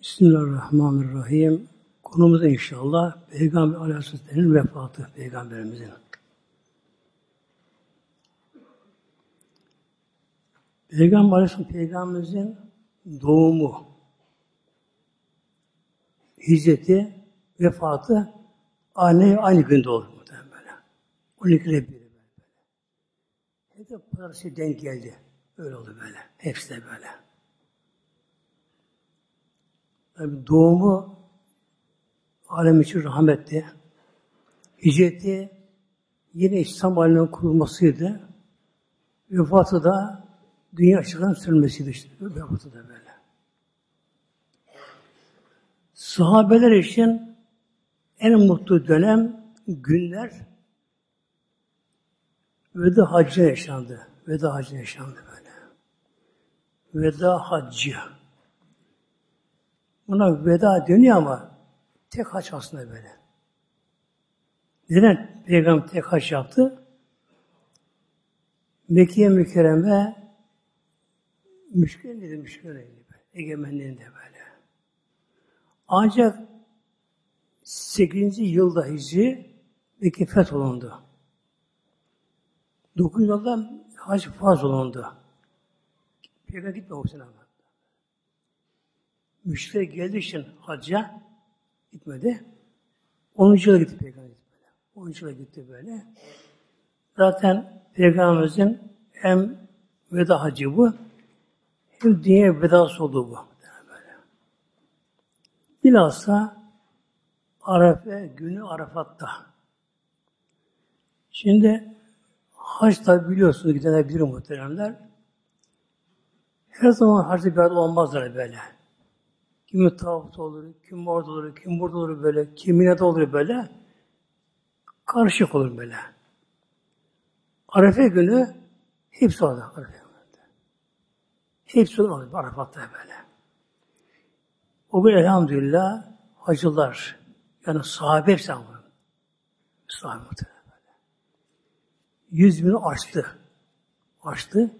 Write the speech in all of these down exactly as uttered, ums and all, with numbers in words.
Bismillahirrahmanirrahim. Konumuz inşallah Peygamber Aleyhisselam'ın vefatı, Peygamberimizin. Peygamber Aleyhisselam Peygamberimizin doğumu, hicreti, vefatı aynı, aynı günde oldu muhtemelen böyle. on ikide biri böyle. Hep de parası denk geldi. Öyle oldu böyle. Hepsi de böyle. Tabii doğumu alem için rahmetti. Hicreti yine İslam aleminin kurulmasıydı. Vefatı da dünya açıklarının sürmesiydi işte. Vefatı da böyle. Sahabeler için en mutlu dönem, günler Veda Haccı yaşandı. Veda Haccı yaşandı böyle. Veda Haccı. Buna veda dönüyor ama tek haç aslında böyle. Neden Peygamber tek haç yaptı? Mekke-i Mükerreme müşkün dedi, müşkün dedi. Egemenliğinde böyle. Ancak sekizinci yılda Hicri Mekke fetholundu. dokuzuncu yılda hac farz olundu. Peygamber gitme o sene. Müşrikler geldiği için hacca gitmedi. onuncu yıla gitti Peygamber. onuncu yıla gitti böyle. Zaten Peygamberimizin hem veda hacı bu, hem dünya vedası oldu bu. Böyle. Bilhassa Arafa günü Arafat'ta. Şimdi hac tabi biliyorsunuz gidenler bilir muhteremler. Her zaman hacda bir olmazlar böyle. Kimi tavafta olur, kim orada olur, kim burada olur böyle, kimine de olur böyle. Karışık olur böyle. Arefe günü hepsi orada. Arefe günü. Hepsi orada. Arafat'ta böyle. O gün elhamdülillah hacılar, yani sahabe hepsi anlıyor. Sahabe böyle. Yüz bini açtı. Açtı.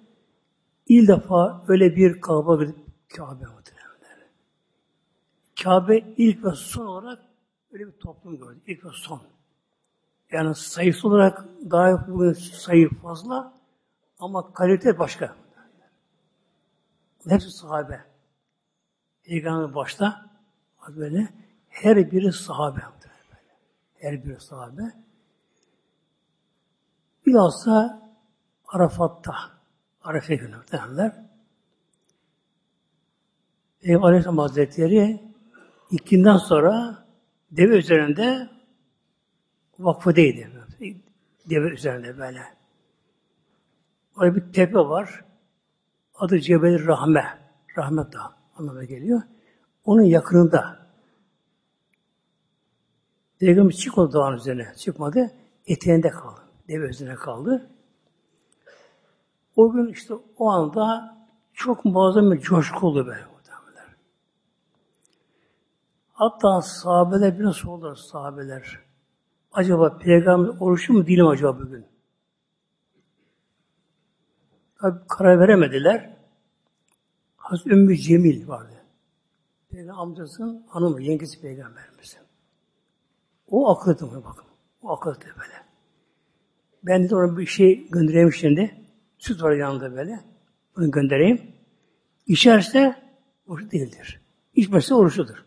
İlk defa öyle bir kalabalık gidip Kabe'ye anlatıyor. Kabe ilk ve son olarak öyle bir toplum gördü. İlk ve son. Yani sayısı olarak daha bugün sayı fazla ama kalite başka. Hepsi sahabe. Peygamber başta böyle her biri sahabe. Her biri sahabe. Bilhassa Arafat'ta, Arefe günü derler. Peygamber Aleyhisselam Hazretleri İkinden sonra deve üzerinde vakfıdeydi. Deve üzerinde böyle. Orada bir tepe var. Adı Cebel-i Rahme. Rahmet Dağı anlamına geliyor. Onun yakınında. Peygamber çıkmadı dağın üzerine. Çıkmadı. Eteğinde kaldı. Deve üzerine kaldı. O gün işte o anda çok muazzam bir coşku oldu böyle. Hatta sahabeler bile sordular sahabeler. Acaba Peygamber oruçlu mu değil mi acaba bugün? Tabii karar veremediler. Hazreti Ümmü Cemil vardı. Peygamber amcasının hanımı, yengesi Peygamberimizin. O akıllıdı mı bakın? O akıllıdı böyle. Ben de ona bir şey göndereyim şimdi. Süt var yanında böyle. Bunu göndereyim. İçerse oruç değildir. İçmezse oruçludur.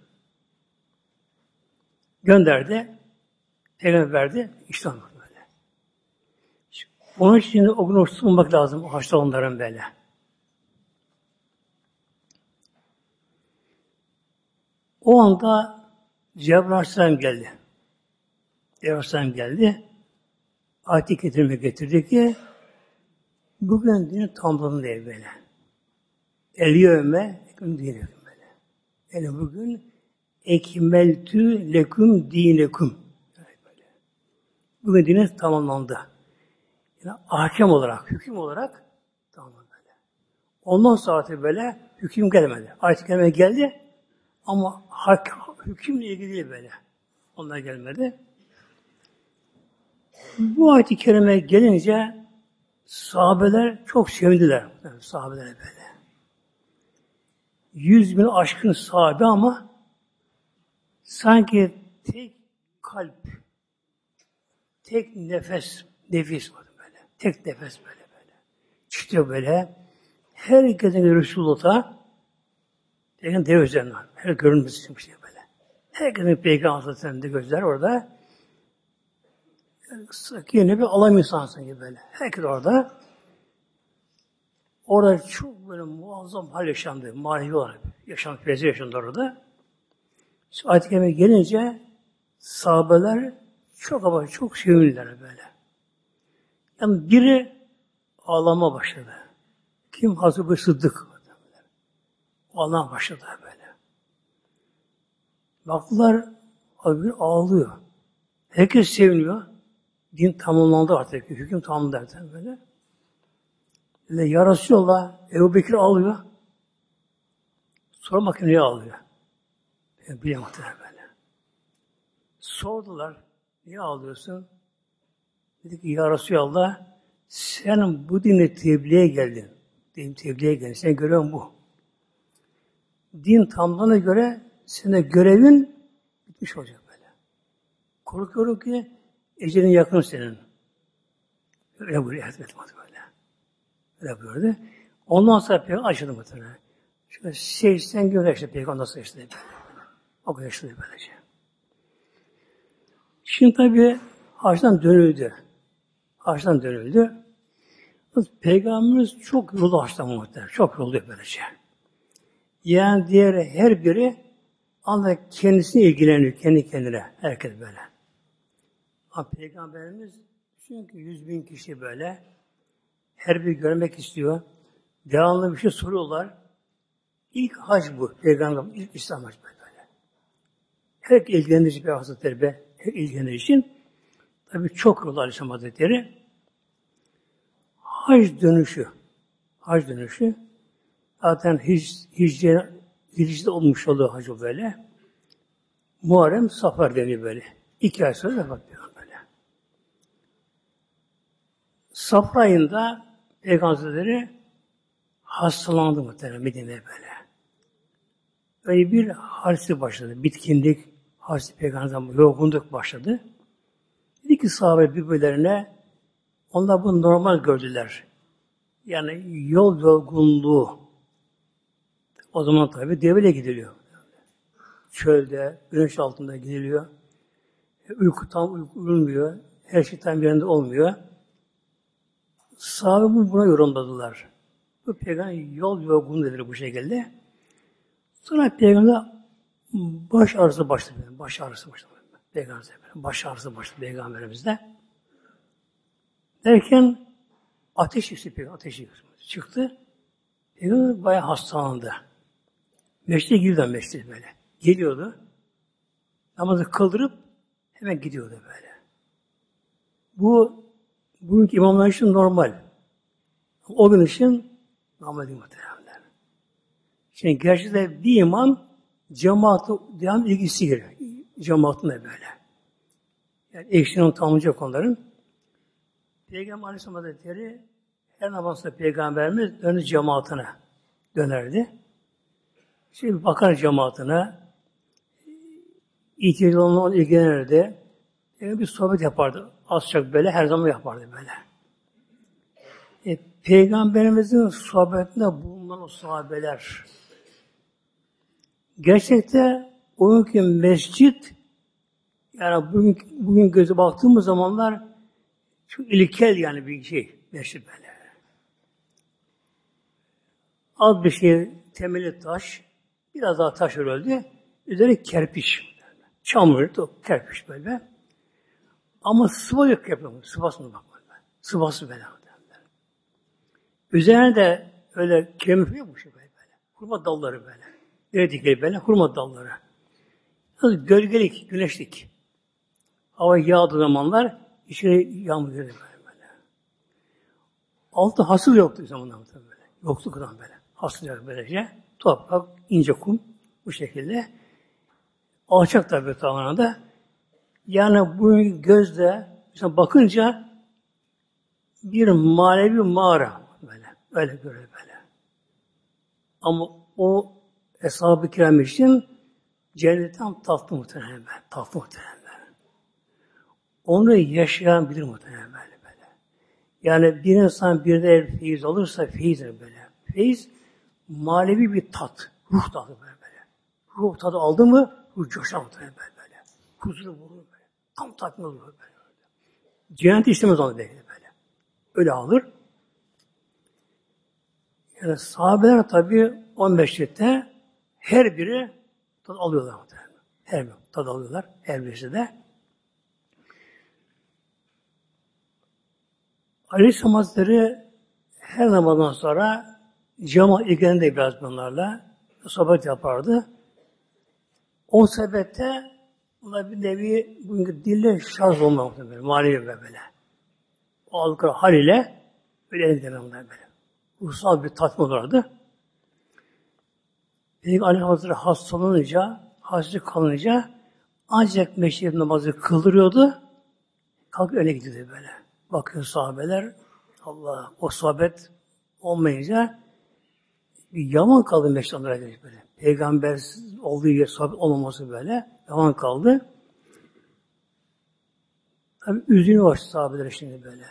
Gönderdi, Peygamber verdi, iştahı böyle. Onun için o gün oruç tutmamak lazım, haçta onların böyle. O anda Cebrail Aleyhisselam geldi. Cebrail Aleyhisselam geldi, ayeti getirme getirdi ki, bugün dinin tamamlandı değil böyle. El yevme, ekmel dîneküm böyle. Yani bugün ekmeltü leküm dîneküm. Bugün diniz tamamlandı. Yani ahkam olarak, hüküm olarak tamamlandı. Ondan sonra böyle hüküm gelmedi. Ayet-i kerime geldi ama hak, hükümle ilgili değil böyle. Onlar gelmedi. Bu ayet-i kerime gelince sahabeler çok sevindiler. Yani sahabeler böyle. yüz bin aşkın sahibi ama sanki tek kalp, tek nefes, nefis var böyle. Tek nefes böyle böyle. İşte böyle herkesin Resulullah'a yani dev üzerine her görünmesi için bir şey böyle. Herkesin Peygamber Hazretleri'nde gözler orada. Yine bir alam insansın gibi böyle. Herkes orada. Orada çok böyle muazzam hal yaşandı. Manevi olarak. Yaşam küresi yaşandı orada. Şimdi ayet-i kerime gelince sahabeler çok ama çok sevindiler böyle. Yani biri ağlama başladı. Kim? Hazreti Sıddık. Ağlama başladı böyle. Baktılar abi ağlıyor. Herkes seviniyor. Din tamamlandı artık. Hüküm tamamlandı artık böyle. Ve ya Resulallah, Ebu Bekir ağlıyor. Sormak niye ağlıyor? Yani bilemediler böyle. Sordular, niye ağlıyorsun? Dedi ki, ya Resulallah, sen bu dine tebliğe geldin. Din tebliğe geldin, sen görevin bu. Din tamamlanana göre senin görevin bitmiş olacak böyle. Korkuyorum ki ecelin yakın senin. Öyle buyuruyor, etmedi böyle. Öyle buyurdu. Ondan sonra pek açıldı mı tabi. Şöyle seksen gün yaşadı pek ondan sonra yaşadı. O kadar yaşadı böylece. Şimdi tabi Haç'tan dönüldü. Haç'tan dönüldü. Peygamberimiz çok yoruldu Haç'tan muhtemelen. Çok yoruldu böylece. Yani diğer her biri ancak kendisine ilgileniyor, kendi kendine, herkes böyle. Ama Peygamberimiz çünkü yüz bin kişi böyle, her biri görmek istiyor, devamlı bir şey soruyorlar. İlk hac bu, Peygamberimiz ilk İslam hac böyle. Her ilgilenici bir Hazretleri be, her ilgilenici için tabii çok yollar İslam Hazretleri. Hac dönüşü, hac dönüşü. Zaten hicre, hicre olmuş olduğu hacı böyle. Muharrem, Safar deniyor böyle. İki ay sonra vefat ediyor böyle. Safar ayında Peygamber Hazretleri hastalandı muhtemelen Medine'ye böyle. Böyle bir harisi başladı. Bitkinlik, harisi Peygamber'den yorgunluk başladı. Dedi ki sahabe birbirlerine, onlar bunu normal gördüler. Yani yol yorgunluğu. O zaman tabii deveyle gidiliyor. Çölde, güneş altında gidiliyor. Uyku tam uyku uyulmuyor. Her şey tam yerinde olmuyor. Sahabe bunu buna yorumladılar. Bu peygamber yol yorgunu dediler bu şekilde. Sonra peygamber baş ağrısı başladı. Baş ağrısı başladı. Peygamber baş ağrısı başladı peygamberimizde. Derken ateş yüksü, ateş yüksü çıktı. Peygamber bayağı hastalandı. Meşte girdi meşte böyle. Geliyordu. Namazı kıldırıp hemen gidiyordu böyle. Bu bugünkü imamlar için normal. O gün için normal değil muhtemelenler. Şimdi gerçekten bir imam cemaatı devam ilgisi giriyor. Cemaatine böyle. Yani ekşinin tamamlayacak onların. Peygamber Aleyhisselam Hazretleri her namazda Peygamberimiz döndü cemaatine dönerdi. Şimdi bakar cemaatine, ihtiyacı olanla ilgilenirdi. Yani bir sohbet yapardı. Az çok böyle, her zaman yapardı böyle. E, Peygamberimizin sohbetinde bulunan o sahabeler, gerçekte o günkü mescit, yani bugün, bugün göze baktığımız zamanlar çok ilkel yani bir şey, mescit böyle. Az bir şey, temeli taş, biraz daha taş örüldü. Üzeri kerpiç. Çamur, kerpiç böyle. Ama sıva yok yapıyormuş. Sıvasını bakmadım ben. Sıvası böyle. Üzerine de öyle kremi yokmuş böyle. Hurma dalları böyle. Öyle dikeli böyle, hurma dalları. Yani gölgelik, güneşlik. Hava yağdığı zamanlar içeri yağmur girdi böyle, böyle. Altı hasıl yoktu o zamanlar böyle. Yokluktan böyle. Hasıl böylece. Toprak, ince kum bu şekilde. Alçak tabi tavana da. Yani bu gözle işte bakınca bir manevi mağara böyle. Böyle görüyor böyle. Ama o Eshab-ı kiram için cennetten tatlı muhtemelen böyle. Tatlı muhtemelen böyle. Onu yaşayan bilir muhtemelen böyle. Yani bir insan bir de feyiz olursa feyizdir böyle. Feyiz manevi bir tat. Ruh tadı böyle böyle. Ruh tadı aldı mı ruh coşar muhtemelen böyle. Huzuru bulur böyle. Tam tatmin olur böyle. Cenneti istemez onu böyle böyle. Öyle alır. Yani sahabeler tabi on beşlikte her biri tad alıyorlar muhtemelen. Her biri tad alıyorlar. Her birisi de. Aleyhisselam Hazretleri her namazdan sonra cemaat ilgilendi de biraz bunlarla sohbet yapardı. O sohbette bunlar bir nevi bugünkü dille şarj olmak böyle, manevi böyle. O aldıkları hal ile öyle elinde bunlar böyle. Ruhsal bir tatmin olurdu. Peki Aleyhisselam Hazretleri hastalanınca, hastalık kalınca ancak meşrep namazı kıldırıyordu, kalkıp öne gidiyordu böyle. Bakıyor sahabeler, Allah o sohbet olmayınca yaman kaldı meşhurlara böyle. Peygamber olduğu yer sohbet olmaması böyle yaman kaldı. Tabi üzülü var sahabeler şimdi böyle.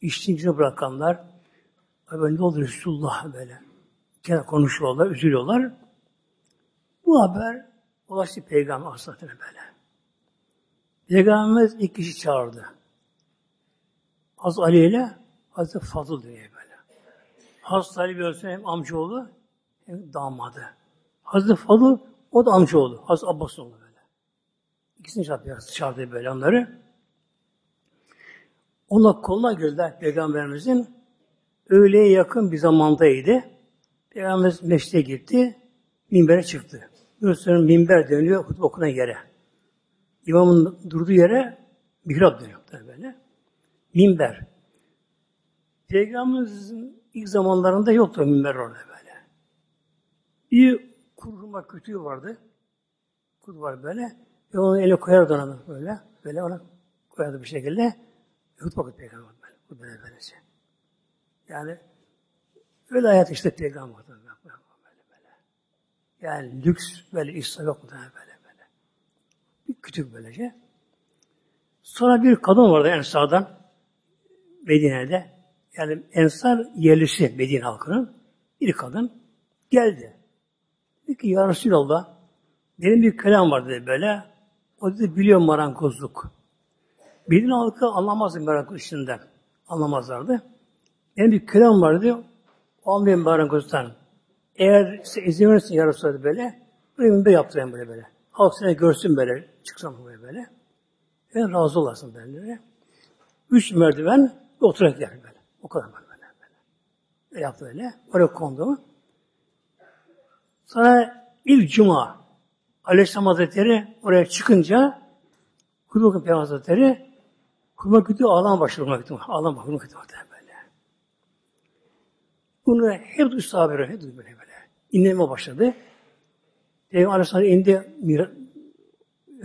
İşini bırakanlar, ne oldu Resulullah böyle. Kendi konuşuyorlar, üzülüyorlar. Bu haber ulaştı Peygamber Hazretleri böyle. Peygamberimiz ilk kişi çağırdı. Hazreti Ali ile Hazreti Fadıl diye böyle. Hazreti Ali biliyorsun hem amcaoğlu hem damadı. Hazreti Fadıl o da amcaoğlu. Hazreti Abbas'ın oğlu böyle. İkisini çağırdı böyle onları. Onlar koluna girdiler Peygamberimizin. Öğleye yakın bir zamandaydı. Peygamberimiz meşte gitti. Minbere çıktı. Biliyorsunuz minber dönüyor hutbe okunan yere. İmamın durduğu yere mihrap dönüyor böyle. Minber. Peygamberimizin ilk zamanlarında yoktu minber orada böyle. Bir kurma kütüğü vardı. Kutu var böyle. Ve onu ele koyardı ona böyle. Böyle ona koyardı bir şekilde. Hutbe okudu Peygamber böyle. Hutbe böylece. Yani öyle hayat işte Peygamber böyle böyle. Yani lüks böyle işler yok mu böyle böyle. Bir kütük böylece. Sonra bir kadın vardı Ensar'dan. Medine'de, yani Ensar yerlisi Medine halkının bir kadın geldi. Dedi ki, ya Resulallah, benim bir kölem var dedi böyle. O dedi, biliyor marankozluk. Medine halkı anlamazdı marankoz işinden. Anlamazlardı. Benim bir kölem var dedi, o an benim marankozdan. Eğer izin verirsin ya Resulallah böyle, buraya minber yaptırayım böyle böyle. Halk seni görsün böyle, çıksam böyle böyle. Ben razı olasın böyle. Üç merdiven, oturak yer böyle. O kadar böyle böyle. Böyle yaptı öyle. Oraya kondu. Sonra ilk cuma Aleyhisselam Hazretleri oraya çıkınca Kudu Peygamber Hazretleri kurma kütüğü ağlam başladı. Ağlam kurma kütüğü böyle. Bunu hep üç sahabere hep böyle böyle. İnleme başladı. Peygamber Aleyhisselam indi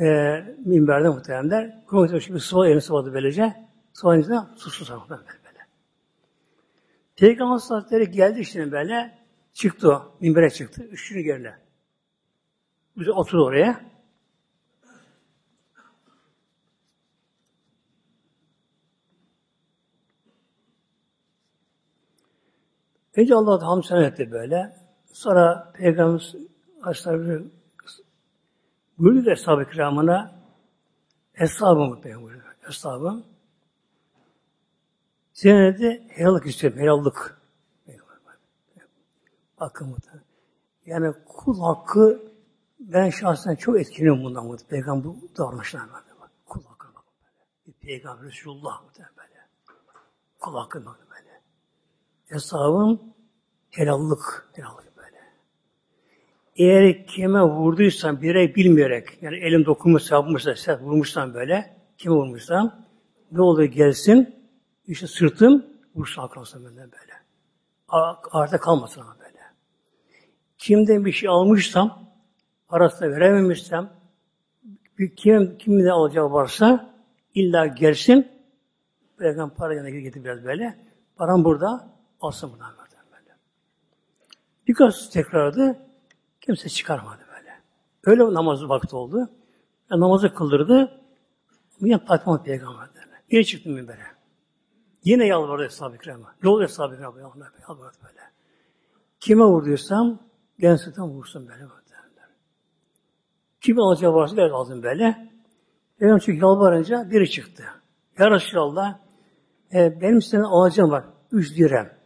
e, minberde muhteremler. Kurma kütüğü şimdi sıva elini sıvadı böylece. Sonrasında susuz sanatlar böyle. Peygamber Hazretleri geldi işte böyle, çıktı o, minbere çıktı, üçüncü yerine. Bize oturdu oraya. Önce Allah'a hamd sana etti böyle. Sonra Peygamber Hazretleri buyurdu da Eshab-ı Kiram'ına, Eshabım Peygamber, Eshabım. Senede helallık istiyorum, helallık. Hakkı muhtemelen. Yani kul hakkı, ben şahsen çok etkileniyorum bundan muhtemelen. Peygamber bu davranışlar muhtemelen. Kul hakkı muhtemelen. Peygamber Resulullah muhtemelen. Kul hakkı muhtemelen. Hesabın helallık. Helallık böyle. Eğer kime vurduysan, birey bilmeyerek, yani elim dokunmuşsa, yapmışsa, sert vurmuşsan böyle, kime vurmuşsan, ne olur gelsin, İşte sırtım vursa kalmasın benden böyle. Arta kalmasın ama böyle. Kimden bir şey almışsam, parasını verememişsem, kim, kimden alacağı varsa illa gelsin, bırakın para yanına getir biraz böyle. Param burada, alsın buradan böyle. Birkaç tekrardı. Kimse çıkarmadı böyle. Öyle namaz vakti oldu. Yani namazı kıldırdı. Yine Fatıma Peygamber'e. Yine çıktı minbere. Yine yalvardı Eshab-ı Kiram'a. Yol Eshab-ı Kiram'a yalvardı böyle. Kime vurduysam gençlikten vursun böyle. Kime alacağı varsa der lazım böyle. Peygamber çünkü yalvarınca biri çıktı. Ya Resulallah e, benim senden alacağım var. Üç dirhem.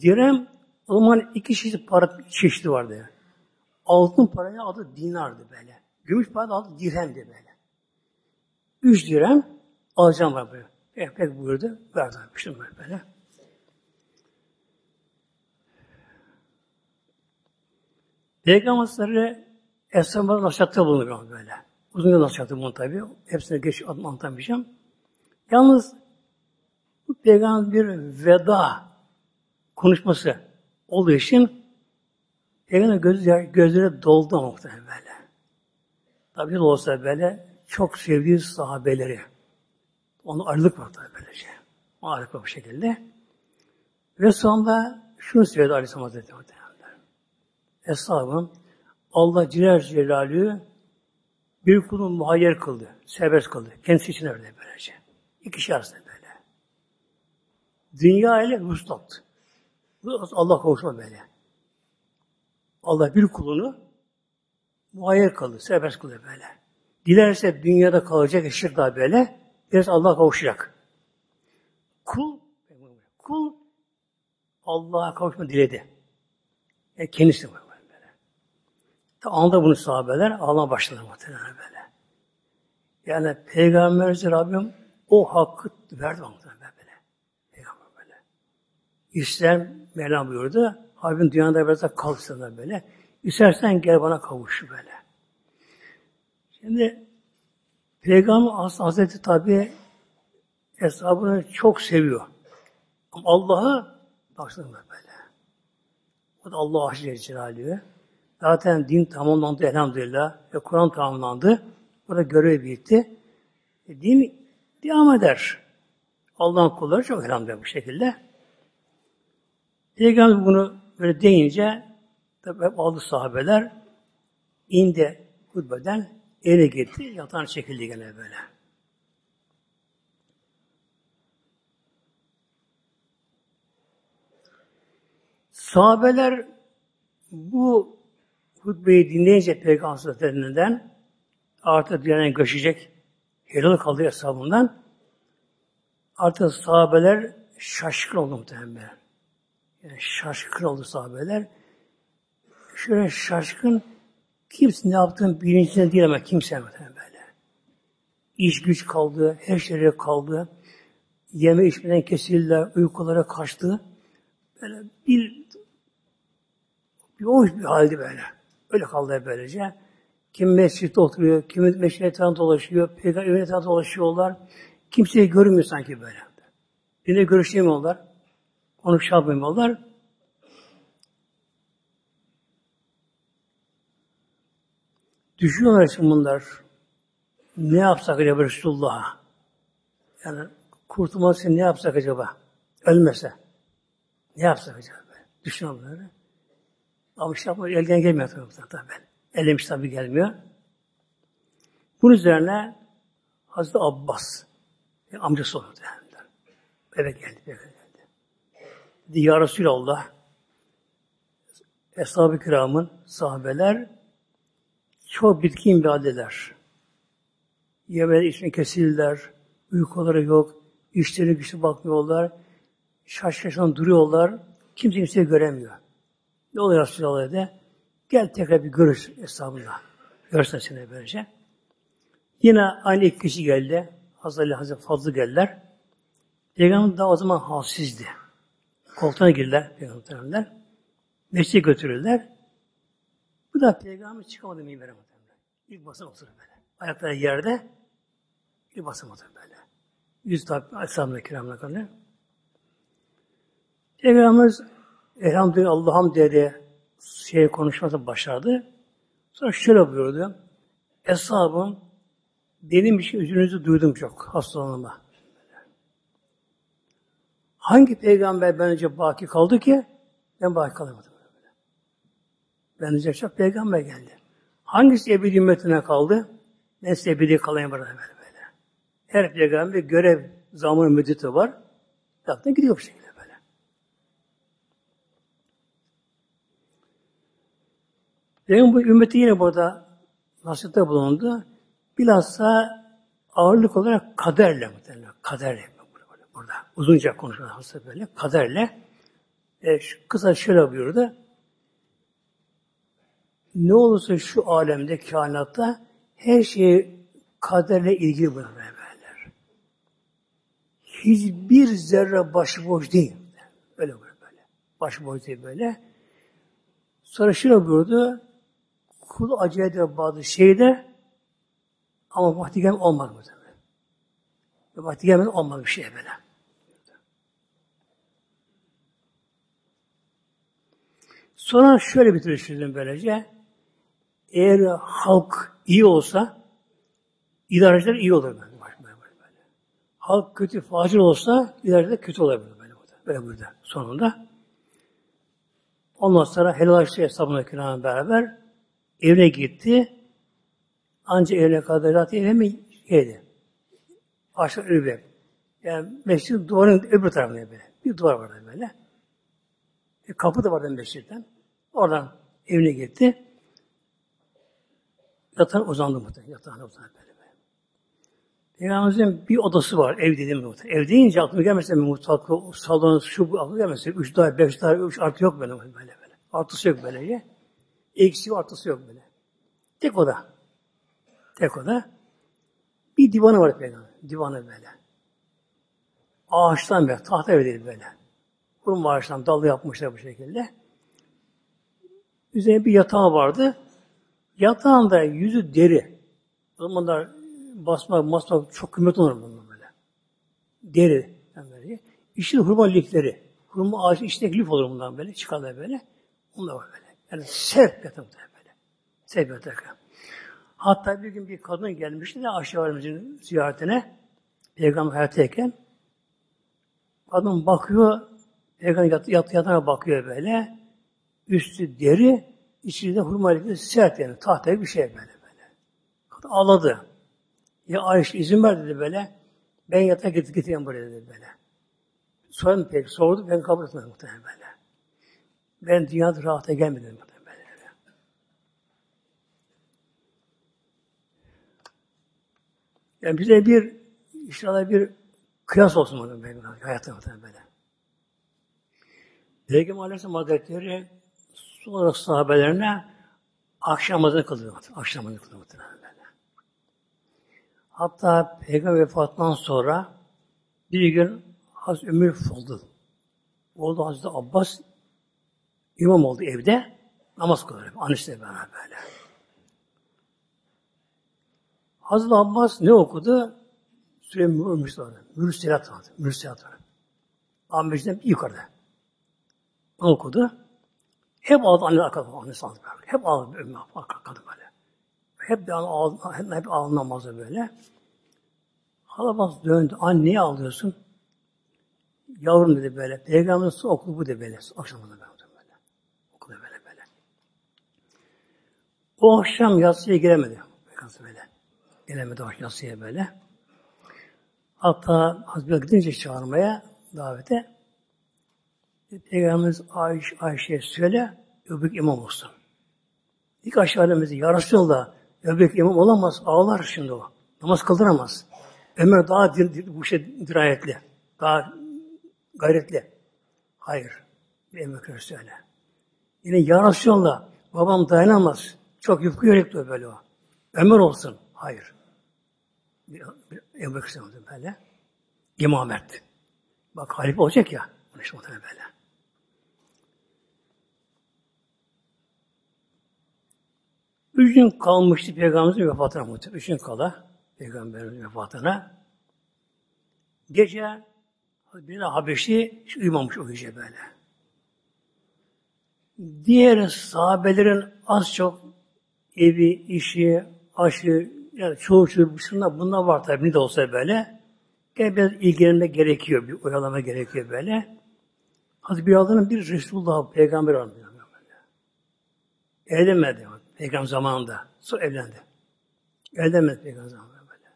Dirhem o zaman iki çeşit para çeşidi vardı. Altın paraya adı dinardı böyle. Gümüş paraya adı dirhemdi böyle. Üç dirhem alacağım var böyle. Peygamber buyurdu. Verdim işte böyle. Peygamber'e esnaflar nasihatte bulunuyor böyle. Uzun yıl nasihatte bunu tabii. Hepsine geç anlatamayacağım. Yalnız bu peygamber bir veda konuşması olduğu için peygamber gözleri, gözleri doldu ama böyle. Tabii olsa böyle çok sevdiği sahabeleri. Onun ayrılık var tabii böylece. Ayrılık var bu şekilde. Ve sonra şunu söyledi Aleyhisselam Hazretleri. Eshabım, Allah Celle Celaluhu bir kulunu muhayyer kıldı, serbest kıldı. Kendisi için öyle böylece. İki kişi arasında böyle. Dünya ile vuslat. Allah kavuşma böyle. Allah bir kulunu muhayyer kıldı, serbest kıldı böyle. Dilerse dünyada kalacak eşir daha böyle, dilerse Allah'a kavuşacak. Kul, kul Allah'a kavuşma diledi. E, kendisi var. Anında bunu sahabeler ağlamaya başladılar muhtemelen böyle. Yani Peygamberimiz Rabbim o hakkı verdi muhtemelen böyle. Peygamber böyle. İster Mevlam buyurdu, Rabbim dünyada biraz da kalsın böyle. İstersen gel bana kavuş böyle. Şimdi Peygamber Hazreti tabi hesabını çok seviyor. Ama Allah'ı başladılar böyle. O da Allah Celle Celaluhu. Zaten din tamamlandı elhamdülillah ve Kur'an tamamlandı. Burada görev bitti. E, din devam eder. Allah'ın kulları çok elhamdülillah bu şekilde. Peygamber bunu böyle deyince tabi hep aldı sahabeler indi hutbeden ele gitti, yatağına çekildi gene böyle. Sahabeler bu hutbeyi dinleyince Peygamber Hazretlerinden artık dünyanın göçecek helal kaldığı hesabından artık sahabeler şaşkın oldu muhtemelen. Yani şaşkın oldu sahabeler. Şöyle şaşkın kimse ne yaptığını bilincinde değil ama kimse muhtemelen böyle. İş güç kaldı, her şeyleri kaldı. Yeme içmeden kesildiler, uykulara kaçtı. Böyle bir yoğuş bir halde böyle. Öyle kaldı böylece. Kim mescitte oturuyor, kim mescid etrafında dolaşıyor, peygamber etrafında dolaşıyorlar. Kimseyi görmüyor sanki böyle. Birine görüşemiyorlar, konuşamıyorlar. Düşünüyorlar şimdi bunlar. Ne yapsak acaba Resulullah'a? Yani kurtulması için ne yapsak acaba? Ölmese. Ne yapsak acaba? Düşünüyorlar. Ama işte elden gelmiyor tabii. Elemiş tabii gelmiyor. Bunun üzerine Hazreti Abbas, yani amcası oldu. Yani. Eve geldi, eve geldi. Dedi, Ya Resulallah, Eshab-ı Kiram'ın sahabeler çok bitkin bir haldeler. Yemeği içmeyi kesildiler, uykuları yok, işleri güçlü bakmıyorlar, şaşkın duruyorlar, kimse kimseyi göremiyor. Ne oluyor Resulallah dedi? Gel tekrar bir görüş hesabına. Görsen seni böylece. Yine aynı iki kişi geldi. Hazreti Ali, Hazreti Fadıl geldiler. Peygamber daha o zaman halsizdi. Koltuğuna girdiler Peygamberler. Mescide götürürler. Bu da Peygamber çıkamadı minbere. İlk basın oturdu böyle. Ayakları yerde. İlk basın oturdu böyle. Yüz tabi Ashab-ı Kiram'la kalıyor. Peygamberimiz Elhamdülillah Allah'ım dedi, şey konuşması başardı. Sonra şöyle buyurdu, Eshabım, benim için üzünüzü duydum çok, hastalanma. Hangi peygamber bence baki kaldı ki? Ben baki kalamadım. Bence çok peygamber geldi. Hangisi ebedi ümmetine kaldı? Neyse ebedi kalayım burada böyle böyle. Her peygamber görev zaman müddeti var. Yaptı gidiyor bu şekilde böyle. Benim bu ümmeti yine burada nasihatte bulundu. Bilhassa ağırlık olarak kaderle muhtemelen. Kaderle. Burada, burada. Uzunca konuşuyorlar böyle. Kaderle. E, kısa şöyle buyurdu. Ne olursa şu alemde, kainatta her şey kaderle ilgili buna vermeler. Hiçbir zerre başıboş değil. Öyle böyle böyle. Başıboş değil böyle. Sonra şöyle buyurdu. Kul acele eder bazı şeyde ama vakti gelmeden olmaz mı? Vakti gelmeden olmaz bir şey böyle. Sonra şöyle bitiriştirdim böylece. Eğer halk iyi olsa idareciler iyi olur böyle. Halk kötü, facir olsa idareciler kötü olur böyle böyle burada. Böyle burada sonunda. Ondan sonra helalleşti hesabına kiranla beraber evine gitti. Ancak evine kadar zaten evine mi yedi? Aşağı öbür. Yani mescidin duvarının öbür tarafına böyle. Bir duvar vardı böyle. Bir kapı da vardı mescidden. Oradan evine gitti. Yatağına uzandı muhtemelen. Yatağına uzandı böyle. Peygamberimizin bir odası var. Ev dediğim muhtemelen. Ev deyince aklıma gelmesin. Mutfaklı, salonu, şu aklıma gelmesin. Üç daire, beş daire, üç artı yok böyle böyle böyle. Artısı yok böylece. Eksi artısı yok böyle. Tek oda. Tek oda. Bir divanı var peygamber. Divanı böyle. Ağaçtan böyle. Tahta ev değil böyle. Kurum ağaçtan dallı yapmışlar bu şekilde. Üzerine bir yatağı vardı. Yatağında yüzü deri. O zamanlar basmak, masmak çok kıymetli olur bunlar böyle. Deri. Yani İçinde hurma lifleri. Hurma ağacı içindeki lif olur bundan böyle. Çıkarlar böyle. Onlar var böyle. Yani sert yatak böyle. Sert yatak. Hatta bir gün bir kadın gelmişti de Ayşe validemizin ziyaretine. Peygamber hayattayken. Kadın bakıyor. Peygamber yat, yat, yatağına bakıyor böyle. Üstü deri. İçinde hurma gibi sert yani. Tahtaya bir şey böyle böyle. Kadın ağladı. Ya Ayşe izin ver dedi böyle. Ben yatağa git, gideyim buraya dedi böyle. Sonra pek sordu. Ben kabul etmedim muhtemelen böyle. Ben dünyada rahata gelmedim muhtemelen böyle. Yani bize bir inşallah bir kıyas olsun bana benim hayatım muhtemelen böyle. Peygamber Aleyhisselam Hazretleri sonra sahabelerine akşam namazını kılıyor. Akşam namazını kılıyor. Hatta Peygamber vefatından sonra bir gün Hazreti Ömer oldu. Oldu Hazreti Abbas imam oldu evde. Namaz kılıyor. Annesiyle beraber böyle. Hazreti Abbas ne okudu? Sure-i Mürselat vardı. Mürselat vardı. Ahmet'den yukarıda. Ne okudu? Hep ağladı anne arkadaşlar, annesi ağladı. Hep ağladı ömrü arkadaşlar böyle. Hep de ağladı, hep ağlanamazdı böyle. Halabaz döndü, anne niye ağlıyorsun? Yavrum dedi böyle, Peygamber'in okulu bu dedi böyle, akşamda ben okudum böyle. Okulu böyle böyle. O akşam yatsıya giremedi. Peygamber böyle. Giremedi o akşam yatsıya böyle. Hatta Hazretleri gidince çağırmaya, davete, Peygamberimiz Ayş, Ayşe'ye söyle, Ebu Bekir imam olsun. İlk Ayşe validemiz, ya Resulallah, Ebu Bekir imam olamaz, ağlar şimdi o. Namaz kıldıramaz. Ömer daha dir, dir, bu şey dirayetli, daha gayretli. Hayır, Ebu Bekir'e söyle. Yine ya Resulallah, babam dayanamaz, çok yufku yürekli o böyle o. Ömer olsun, hayır. Ebu Bekir söyledi böyle. İmamet. Bak halife olacak ya, onun için muhtemelen böyle. Üç gün kalmıştı Peygamberimizin vefatına muhtemelen. Üç gün kala Peygamberimizin vefatına. Gece bir Habeşi uyumamış o gece böyle. Diğer sahabelerin az çok evi, işi, aşı, yani çoğu çoğu şunlar, bunlar var tabii ne de olsa böyle. Gene biraz ilgilenmek gerekiyor, bir oyalama gerekiyor böyle. Hazreti Bilal'ın bir Resulullah, Peygamber anlıyor. Evlenmedi Peygamber zamanında. Sonra evlendi. Evlenmedi Peygamber zamanında böyle.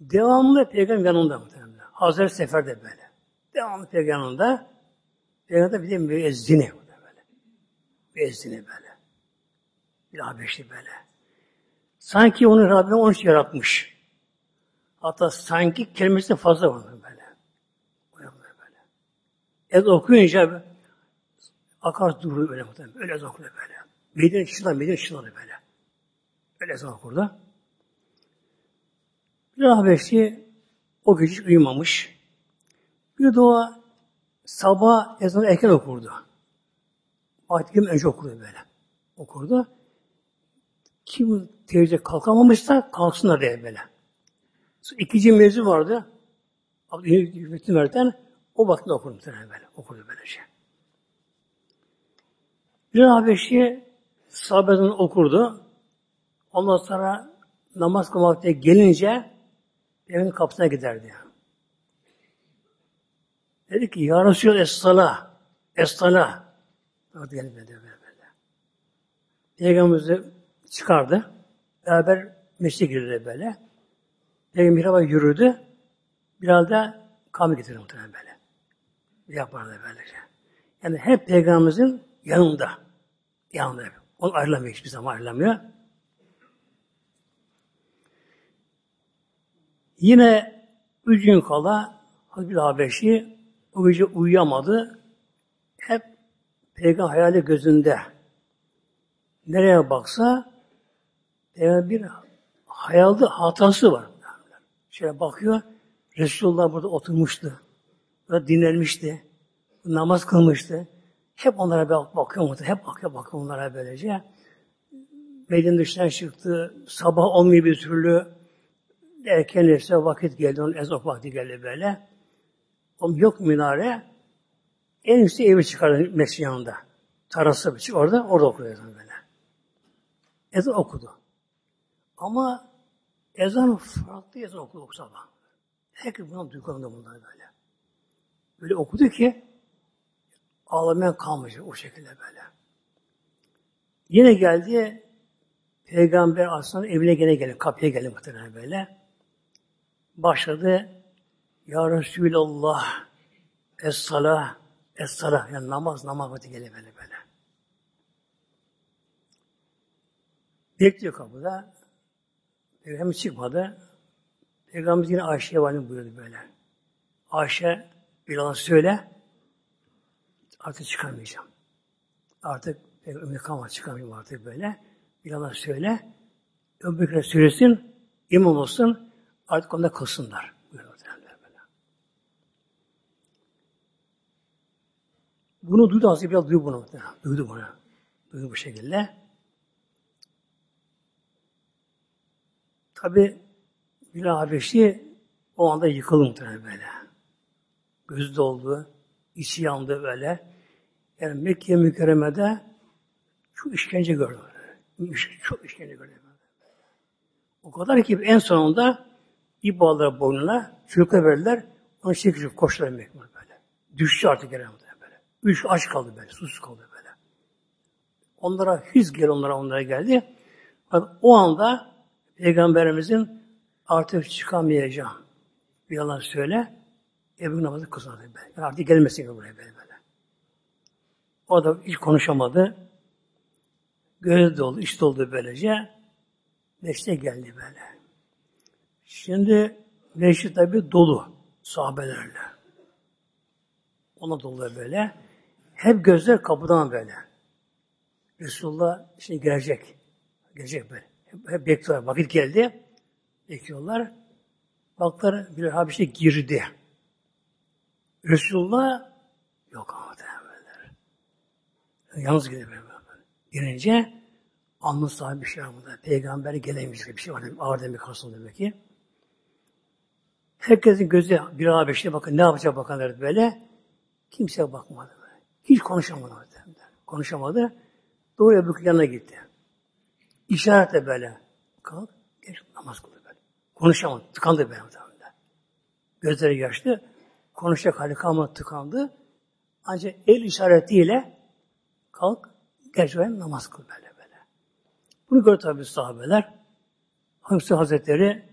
Devamlı Peygamber yanında muhtemelen. Hazreti Sefer'de böyle. Devamlı Peygamber yanında. Peygamber bir de müezzini böyle. Müezzini böyle. Bir Habeşli böyle. Sanki onun Rabbine onu yaratmış. Hatta sanki kelimesi fazla var böyle. Böyle. Ez okuyunca akar durur öyle muhtemelen. Öyle ez okuyor böyle. Medine çınar, Medine çınar böyle. Öyle ez okur da. Bir Habeşli o gece uyumamış. Bir de o sabah ezanı erken okurdu. Vaktim önce okurdu böyle. Okurdu. Kim teyze kalkamamışsa kalksınlar diye böyle. İkinci mevzu vardı. Hümettin Mert'ten o vakti okurdu böyle. Okurdu böyle şey. Bir Habeşi sahabeden okurdu. Ondan sonra namaz kılmakta gelince evin kapısına giderdi. Dedi ki ya Resulallah es-salah es-salah dedi böyle. Peygamberimizi çıkardı. Beraber mescide girdi böyle. Peygamber mihraba yürüdü. Biraz da kavmi getirdi muhtemelen böyle. Yapardı böylece. Yani hep Peygamberimizin yanında. Yanında. Onu ayrılamıyor. Hiçbir zaman ayrılamıyor. Yine üç gün kala Hazreti Habeşi o gece uyuyamadı. Hep Peygamber hayali gözünde. Nereye baksa yani bir hayalde hatası var. Şöyle bakıyor, Resulullah burada oturmuştu, burada dinlenmişti, namaz kılmıştı. Hep onlara bakıyor, hep bakıyor, bakıyor onlara böylece. Medine dışına çıktı, sabah olmuyor bir türlü. Erken işte vakit geldi, onun ezan vakti geldi böyle. Onun yok minare, en üstte evi çıkardı mescid yanında. Tarası orada, orada okuyor ezan böyle. Ezan okudu. Ama ezan farklı ezan okudu o sabah. Herkes buna duygulandı bunlar böyle. Böyle okudu ki ağlamayan kalmayacak o şekilde böyle. Yine geldi Peygamber Aleyhisselam'ın evine gene gelin, kapıya gelin muhtemelen böyle. Başladı Ya Resulallah es-salah es-salah yani namaz namaz vakti geliyor böyle böyle. Bekliyor kapıda. Peygamber çıkmadı. Peygamberimiz yine Ayşe'ye validem buyurdu böyle. Ayşe bir yalan söyle. Artık çıkamayacağım. Artık ömür kalmaz çıkamayacağım artık böyle. Bir yalan söyle. Ebu Bekir'e söylesin. İmam olsun. Artık onda kılsınlar. Buyurdu böyle. Bunu duydu aslında biraz duydu bunu. Duydu bunu. Duydu bu şekilde. Tabi Bilal Habeşi o anda yıkıldı muhtemelen böyle. Gözü doldu, içi yandı böyle. Yani Mekke Mükerreme'de çok işkence gördüm. Çok işkence gördüm. O kadar ki en sonunda ip bağladılar boynuna, çocuklar verdiler, onu çekip koştular Mekke'ye böyle. Düştü artık gelen böyle. Üç aç kaldı böyle, susuz kaldı böyle. Onlara hız gel, onlara onlara geldi. Fakat o anda Peygamberimizin artık çıkamayacağım bir yalan söyle, Ebu namazı kızardı böyle. Yani artık gelmesin buraya böyle böyle. O da hiç konuşamadı. Göz doldu, iç doldu böylece. Meşte geldi böyle. Şimdi meşte tabi dolu sahabelerle. Ona dolu böyle. Hep gözler kapıdan böyle. Resulullah şimdi gelecek. Gelecek böyle. Hep bekliyorlar. Vakit geldi. Bekliyorlar. Baklar Bilal Habeşi girdi. Resulullah yok ama demeler. Yalnız gidiyor. Girince anlı sahibi bir şey var burada. Peygamber gelemeyecek bir şey var. Ağır demek hastalığı demek ki. Herkesin gözü Bilal Habeşi'ne bakın. Ne yapacak bakanlar böyle. Kimseye bakmadı. Böyle. Hiç konuşamadı. Konuşamadı. Doğru Ebu Bekir'in yanına gitti. İşaretle böyle. Kalk, geç, namaz kıldı böyle. Konuşamadı, tıkandı böyle. Gözleri yaşlı, konuşacak hali kalmadı, tıkandı. Ancak el işaretiyle kalk, tecrüben namaz kıl böyle böyle. Bunu gördü tabi sahabeler. Hamsi Hazretleri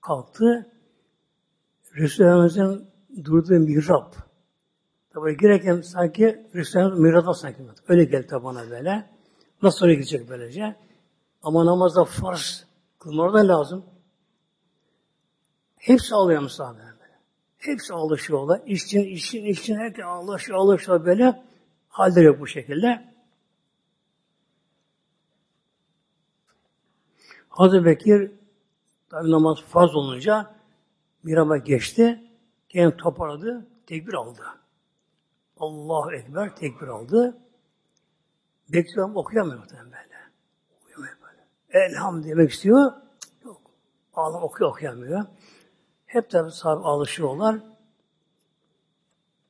kalktı. Resulullah'ın durduğu mihrap. Tabi girerken sanki Resulullah'ın mihrap'a sanki. Öyle geldi tabana böyle. Nasıl oraya gidecek böylece? Ama namazda farz kılmaları da lazım. Hepsi ağlıyor musahabeler böyle. Hepsi ağlaşıyorlar. İçin, için, için herkes ağlaşıyor, ağlaşıyor böyle. Halleri yok bu şekilde. Hazreti Bekir tabi namaz farz olunca mihraba geçti. Kendini toparladı. Tekbir aldı. Allahu Ekber tekbir aldı. Bekliyorum okuyamıyor muhtemelen böyle. Okuyamıyor böyle. Elham demek istiyor. Yok. Ağlam okuyor okuyamıyor. Hep tabi sahabe ağlaşıyorlar.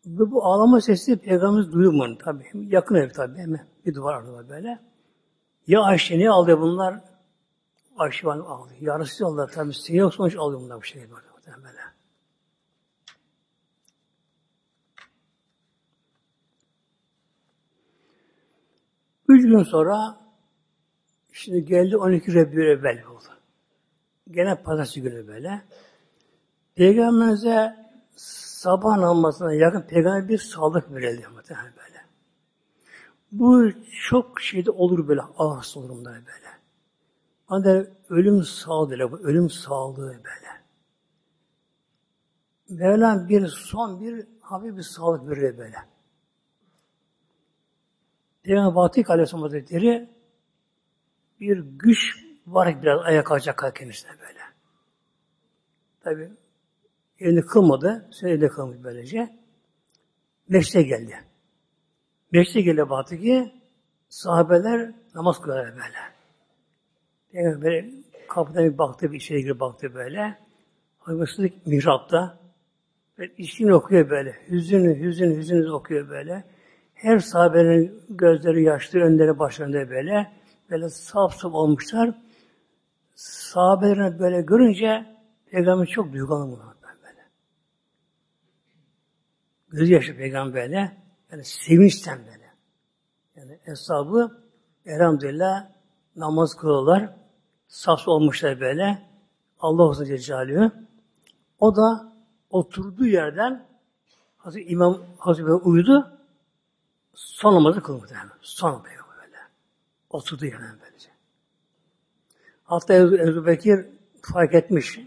Ve bu ağlama sesi Peygamberimiz duyulmuyor tabi. Yakın ev tabi hemen. Bir duvar arada böyle. Ya Ayşe niye aldı bunlar? Ayşe bana aldı. Ya Resulallah tabi size yok sonuç alıyor bunlar bu şekilde böyle. Üç gün sonra şimdi geldi on iki Rebbiül Evvel oldu. Gene pazartesi günü böyle. Peygamberimize sabah namazına yakın Peygamber bir sağlık verildi muhtemelen böyle. Bu çok şeyde olur böyle, ağız olur bunlar böyle. Ancak ölüm sağlığı, bu ölüm sağlığı böyle. Mevlam bir son bir hafif bir sağlık veriyor böyle. Peygamber Batık Aleyhisselam Hazretleri bir güç var biraz ayağa kalkacak kendisine böyle. Tabi elini kılmadı, elini kılmış böylece. Meşte geldi. Meşte geldi Batık'ı, sahabeler namaz kılıyorlar böyle. Peygamber böyle kapıdan bir baktı, bir içeri girip baktı böyle. Hırsızlık mihrapta. Böyle içini okuyor böyle, hüzünü, hüzünü, hüzünü okuyor böyle. Her sahabenin gözleri yaşlı, önleri başlarında böyle, böyle saf saf olmuşlar. Sahabelerini böyle görünce, Peygamber çok duygulandı böyle. Göz yaşlı Peygamberle, yani sevinçten böyle. Yani hesabı, elhamdülillah namaz kılıyorlar, saf olmuşlar böyle. Allah olsun Celle. O da oturduğu yerden, Hazreti İmam Hazretleri uyudu. Son namazı kılmadı hemen. Son Peygamber böyle. Oturdu hemen böylece. Hatta Ebu Bekir fark etmiş.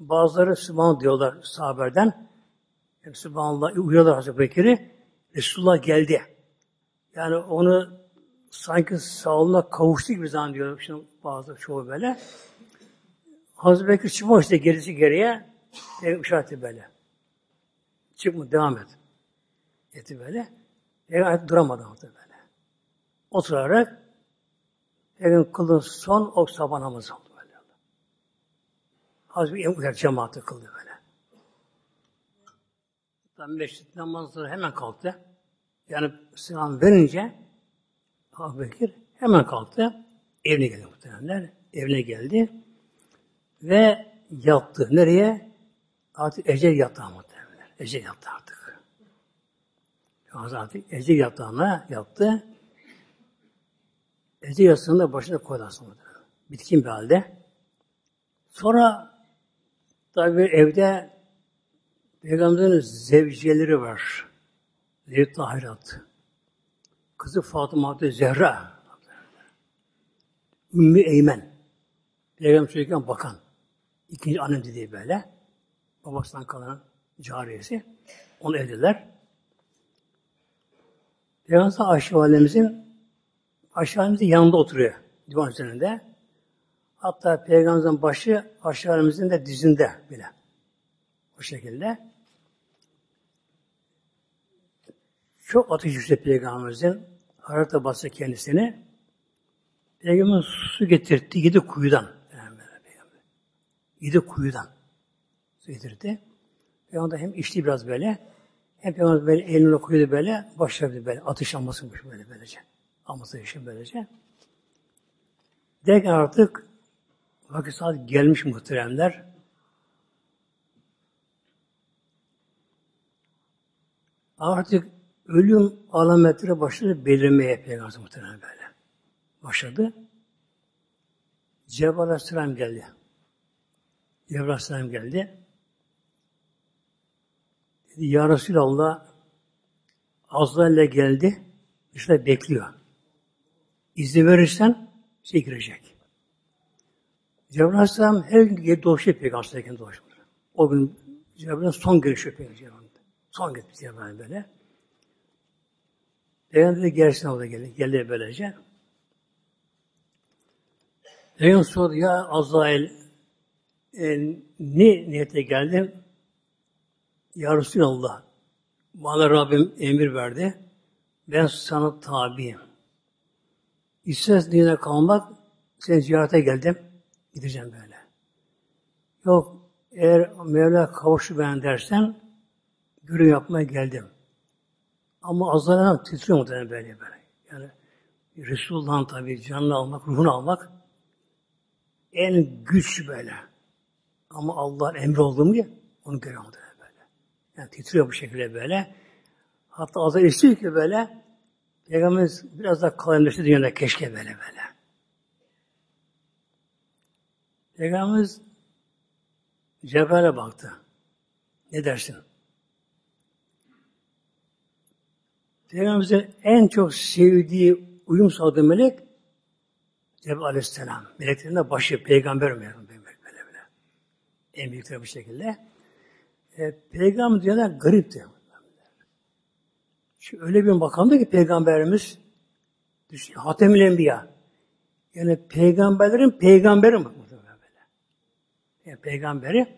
Bazıları Sübhan diyorlar sahabelerden. Yani Sübhanallah uyuyorlar Hazreti Bekir'i. Resulullah geldi. Yani onu sanki sağlığına kavuştu gibi zannediyor. Şimdi bazı çoğu böyle. Hazreti Bekir çıkma işte gerisi geriye. Peygamber işareti böyle. Çıkma devam et. Eti böyle. Peygamber duramadı orada böyle. Oturarak Peygamber kıldığı son o sabah namazı oldu böyle. Hazreti Ebu Bekir cemaati kıldı böyle. Tam meşrit namazları hemen kalktı. Yani selam verince Ebu Bekir hemen kalktı. Evine geldi muhtemelenler. Evine geldi. Ve yattı. Nereye? Artık ecel yattı muhtemelenler. Ecel yattı artık. Hazreti Ece yatağına yattı. Ece yatağını da başına koydu aslında. Bitkin bir halde. Sonra tabi evde Peygamber'in zevcileri var. Zevci Tahirat. Kızı Fatıma Hatun Zehra. Ümmü Eymen. Peygamber çocukken bakan. İkinci annem dediği böyle. Babasından kalan cariyesi. Onu evdeler. Peygamber Ayşe Validemizin Ayşe Validemizin yanında oturuyor divan üzerinde. Hatta Peygamberimizin başı Ayşe Validemizin de dizinde bile. O şekilde. Çok ateş yüksek Peygamberimizin harata bastı kendisini. Peygamberimiz su getirtti yedi kuyudan. Yedi kuyudan su getirdi. Peygamber hem içti biraz böyle. Hem Peygamber böyle elini koydu böyle, başladı böyle, atış almasıymış böyle böylece. Alması için böylece. Derken artık vakit saat gelmiş muhteremler. Artık ölüm alametleri başladı belirmeye Peygamber muhterem böyle. başladı. Cebrail Aleyhisselam geldi. Cebrail Aleyhisselam geldi. Dedi, Ya Resulallah, Azrail'le geldi, işte bekliyor. İzni verirsen şey girecek. Cebrail Aleyhisselam her gün dolaşıyor Peygamber'e dolaşıyor. O gün Cebrail'in son görüşü Peygamber'e. Son gitti Cebrail böyle. Peygamber de gerçekten orada geldi. Geldi böylece. Peygamber sordu, ya Azrail e, ne niyete geldin? Ya Resulallah, bana Rabbim emir verdi. Ben sana tabiyim. İstersen dine kalmak, seni ziyarete geldim. Gideceğim böyle. Yok, eğer Mevla kavuşu ben dersen, görev yapmaya geldim. Ama Azrail'den titriyor muhtemelen böyle böyle. Yani Resulullah'ın tabi canını almak, ruhunu almak en güç böyle. Ama Allah'ın emri oldu mu ya, onu görüyor muhtemelen böyle. Yani titriyor bu şekilde böyle. Hatta Azrail istiyor ki böyle, Peygamberimiz biraz daha kalemleşti dünyada, keşke böyle böyle. Peygamberimiz Cebrail'e baktı. Ne dersin? Peygamberimizin en çok sevdiği, uyum sağladığı melek Cebrail Aleyhisselam. Meleklerin de başı, peygamber mi? En büyükleri bu şekilde. E, peygamber dünyada garipti. Şimdi öyle bir makamda ki Peygamberimiz Hatem-ül Enbiya. Yani peygamberlerin peygamberi mi? Yani peygamberi,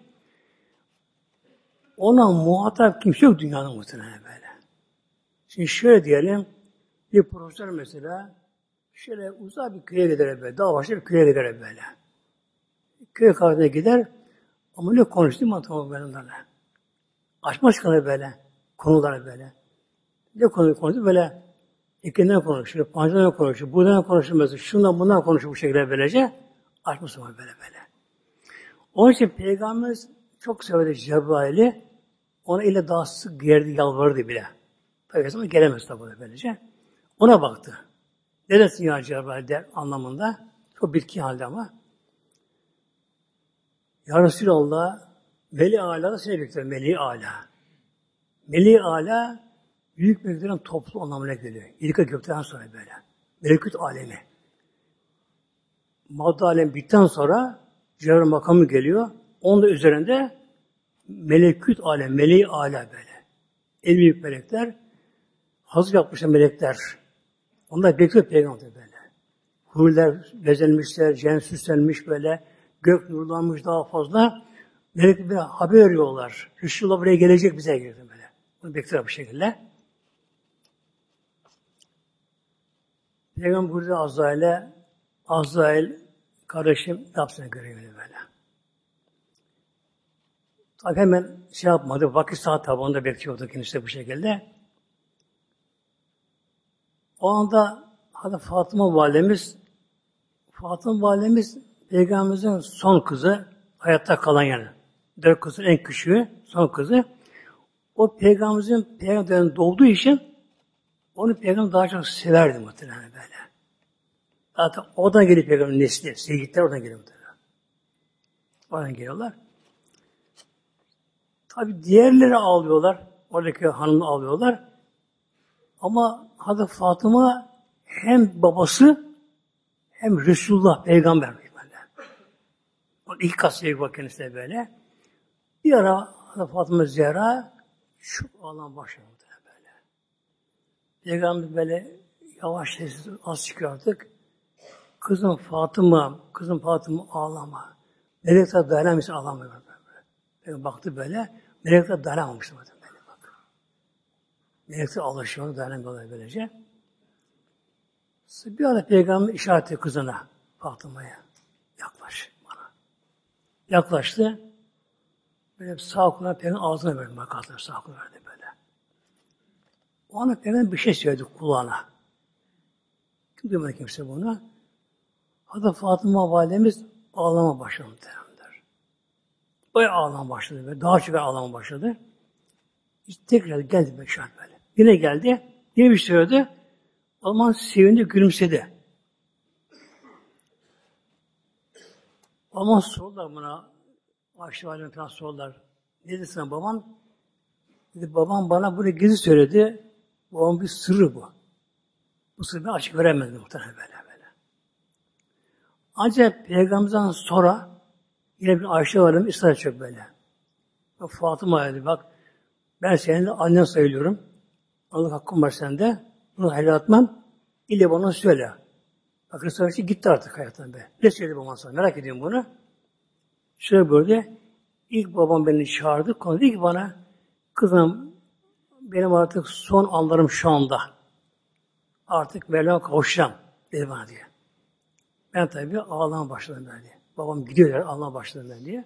ona muhatap kimse yok dünyanın muhtemelen böyle. Şimdi şöyle diyelim, bir profesör mesela, şöyle uzak bir köye gider böyle, dağ başında bir köye gider böyle. Köy karşısına gider, ama ne konuştu matematik ben onlarla. Açma çıkanı böyle, konular böyle. Ne konu konuştu böyle, ikinden konuşuyor, pancadan konuşuyor, buradan konuşuyor mesela, şundan bundan konuşuyor bu şekilde böylece, açma çıkanı böyle böyle. Onun için Peygamberimiz çok severdi Cebrail'i, ona ile daha sık girdi, yalvarırdı bile. Peygamberimiz gelemez tabi böylece. Ona baktı. Ne dersin ya Cebrail der anlamında, çok bitki halde ama. Ya Resulallah, Meli-i Âlâ'da seni bekliyorum, Meli-i Âlâ. Meli-i Âlâ, büyük meleklerin toplu anlamına geliyor. İlka gökten sonra böyle. Melekut alemi. Madde alemi bittikten sonra, Cebrail makamı geliyor. Onun da üzerinde melekut alem, meleği ala böyle. En büyük melekler, hazır yapmışlar melekler. Onlar bekliyor peygamber böyle. Huriler bezenmişler, cennet süslenmiş böyle. Gök nurlanmış daha fazla. Melekler böyle haber veriyorlar. Resulullah buraya gelecek bize gelirdi böyle. Bunu bekliyor bu şekilde. Peygamber burada Azrail'e, Azrail kardeşim yapsana görevini böyle. Tabi hemen şey yapmadı, vakit saat tabanında bekliyordu kendisi bu şekilde. O anda hadi Fatıma validemiz, Fatıma validemiz Peygamberimizin son kızı, hayatta kalan yani. Dört kızın en küçüğü, son kızı. O Peygamberimizin Peygamber'den doğduğu için onu Peygamber daha çok severdi muhtemelen böyle. Zaten oradan gelip Peygamber'in nesli, sevgililer oradan geliyor. Oradan geliyorlar. Tabi diğerleri ağlıyorlar, oradaki hanımı ağlıyorlar. Ama Hazreti Fatıma hem babası hem Resulullah, Peygamber. İlk kat sevgi var kendisine böyle. Bir ara Hazreti Fatıma Zehra çok ağlamaya başladı böyle. Peygamber böyle yavaş sessiz az çıkıyor artık. Kızım Fatıma, kızım Fatıma ağlama. Melekler dayanamamıştı, ağlamıyor böyle. Peki baktı böyle, melekler dayanamamıştı zaten böyle bak. Melekler ağlaşıyor, dayanamıyorlar böylece. Bir ara Peygamber işaret etti kızına, Fatıma'ya. Yaklaş bana. Yaklaştı. Böyle sağ koluna Peygamber ağzına verdi, bak ağzına sağ koluna verdi böyle. O anda Peygamber bir şey söyledi kulağına. Kim duymadı kimse bunu? Hazreti Fatıma validemiz ağlama başladı der. Bayağı ağlama başladı böyle. Daha çok ağlama başladı. İşte tekrar geldi böyle şart böyle. Yine geldi. Yine bir şey söyledi. O zaman sevindi, gülümsedi. Ama sordular buna, aşağı alem falan sordular. Ne dedi sana baban? Dedi, babam bana bunu gizli söyledi. Babam bir sırrı bu. Bu sırrı ben açık veremezdi muhtemelen böyle böyle. Ancak Peygamber'den sonra yine bir aşağı alem ısrar çok böyle. Bak Fatıma dedi, bak ben senin de annen sayılıyorum. Allah hakkım var sende. Bunu helal etmem. İlle bana söyle. Bak Resulullah gitti artık hayattan be. Ne söyledi babam sana? Merak ediyorum bunu. Şöyle böyle. İlk babam beni çağırdı. Konu dedi ki bana, kızım benim artık son anlarım şu anda. Artık Mevlam'a kavuşacağım. Dedi bana diye. Ben tabii ağlamaya başladım ben diye. Babam gidiyor der, ağlamaya başladım ben diye.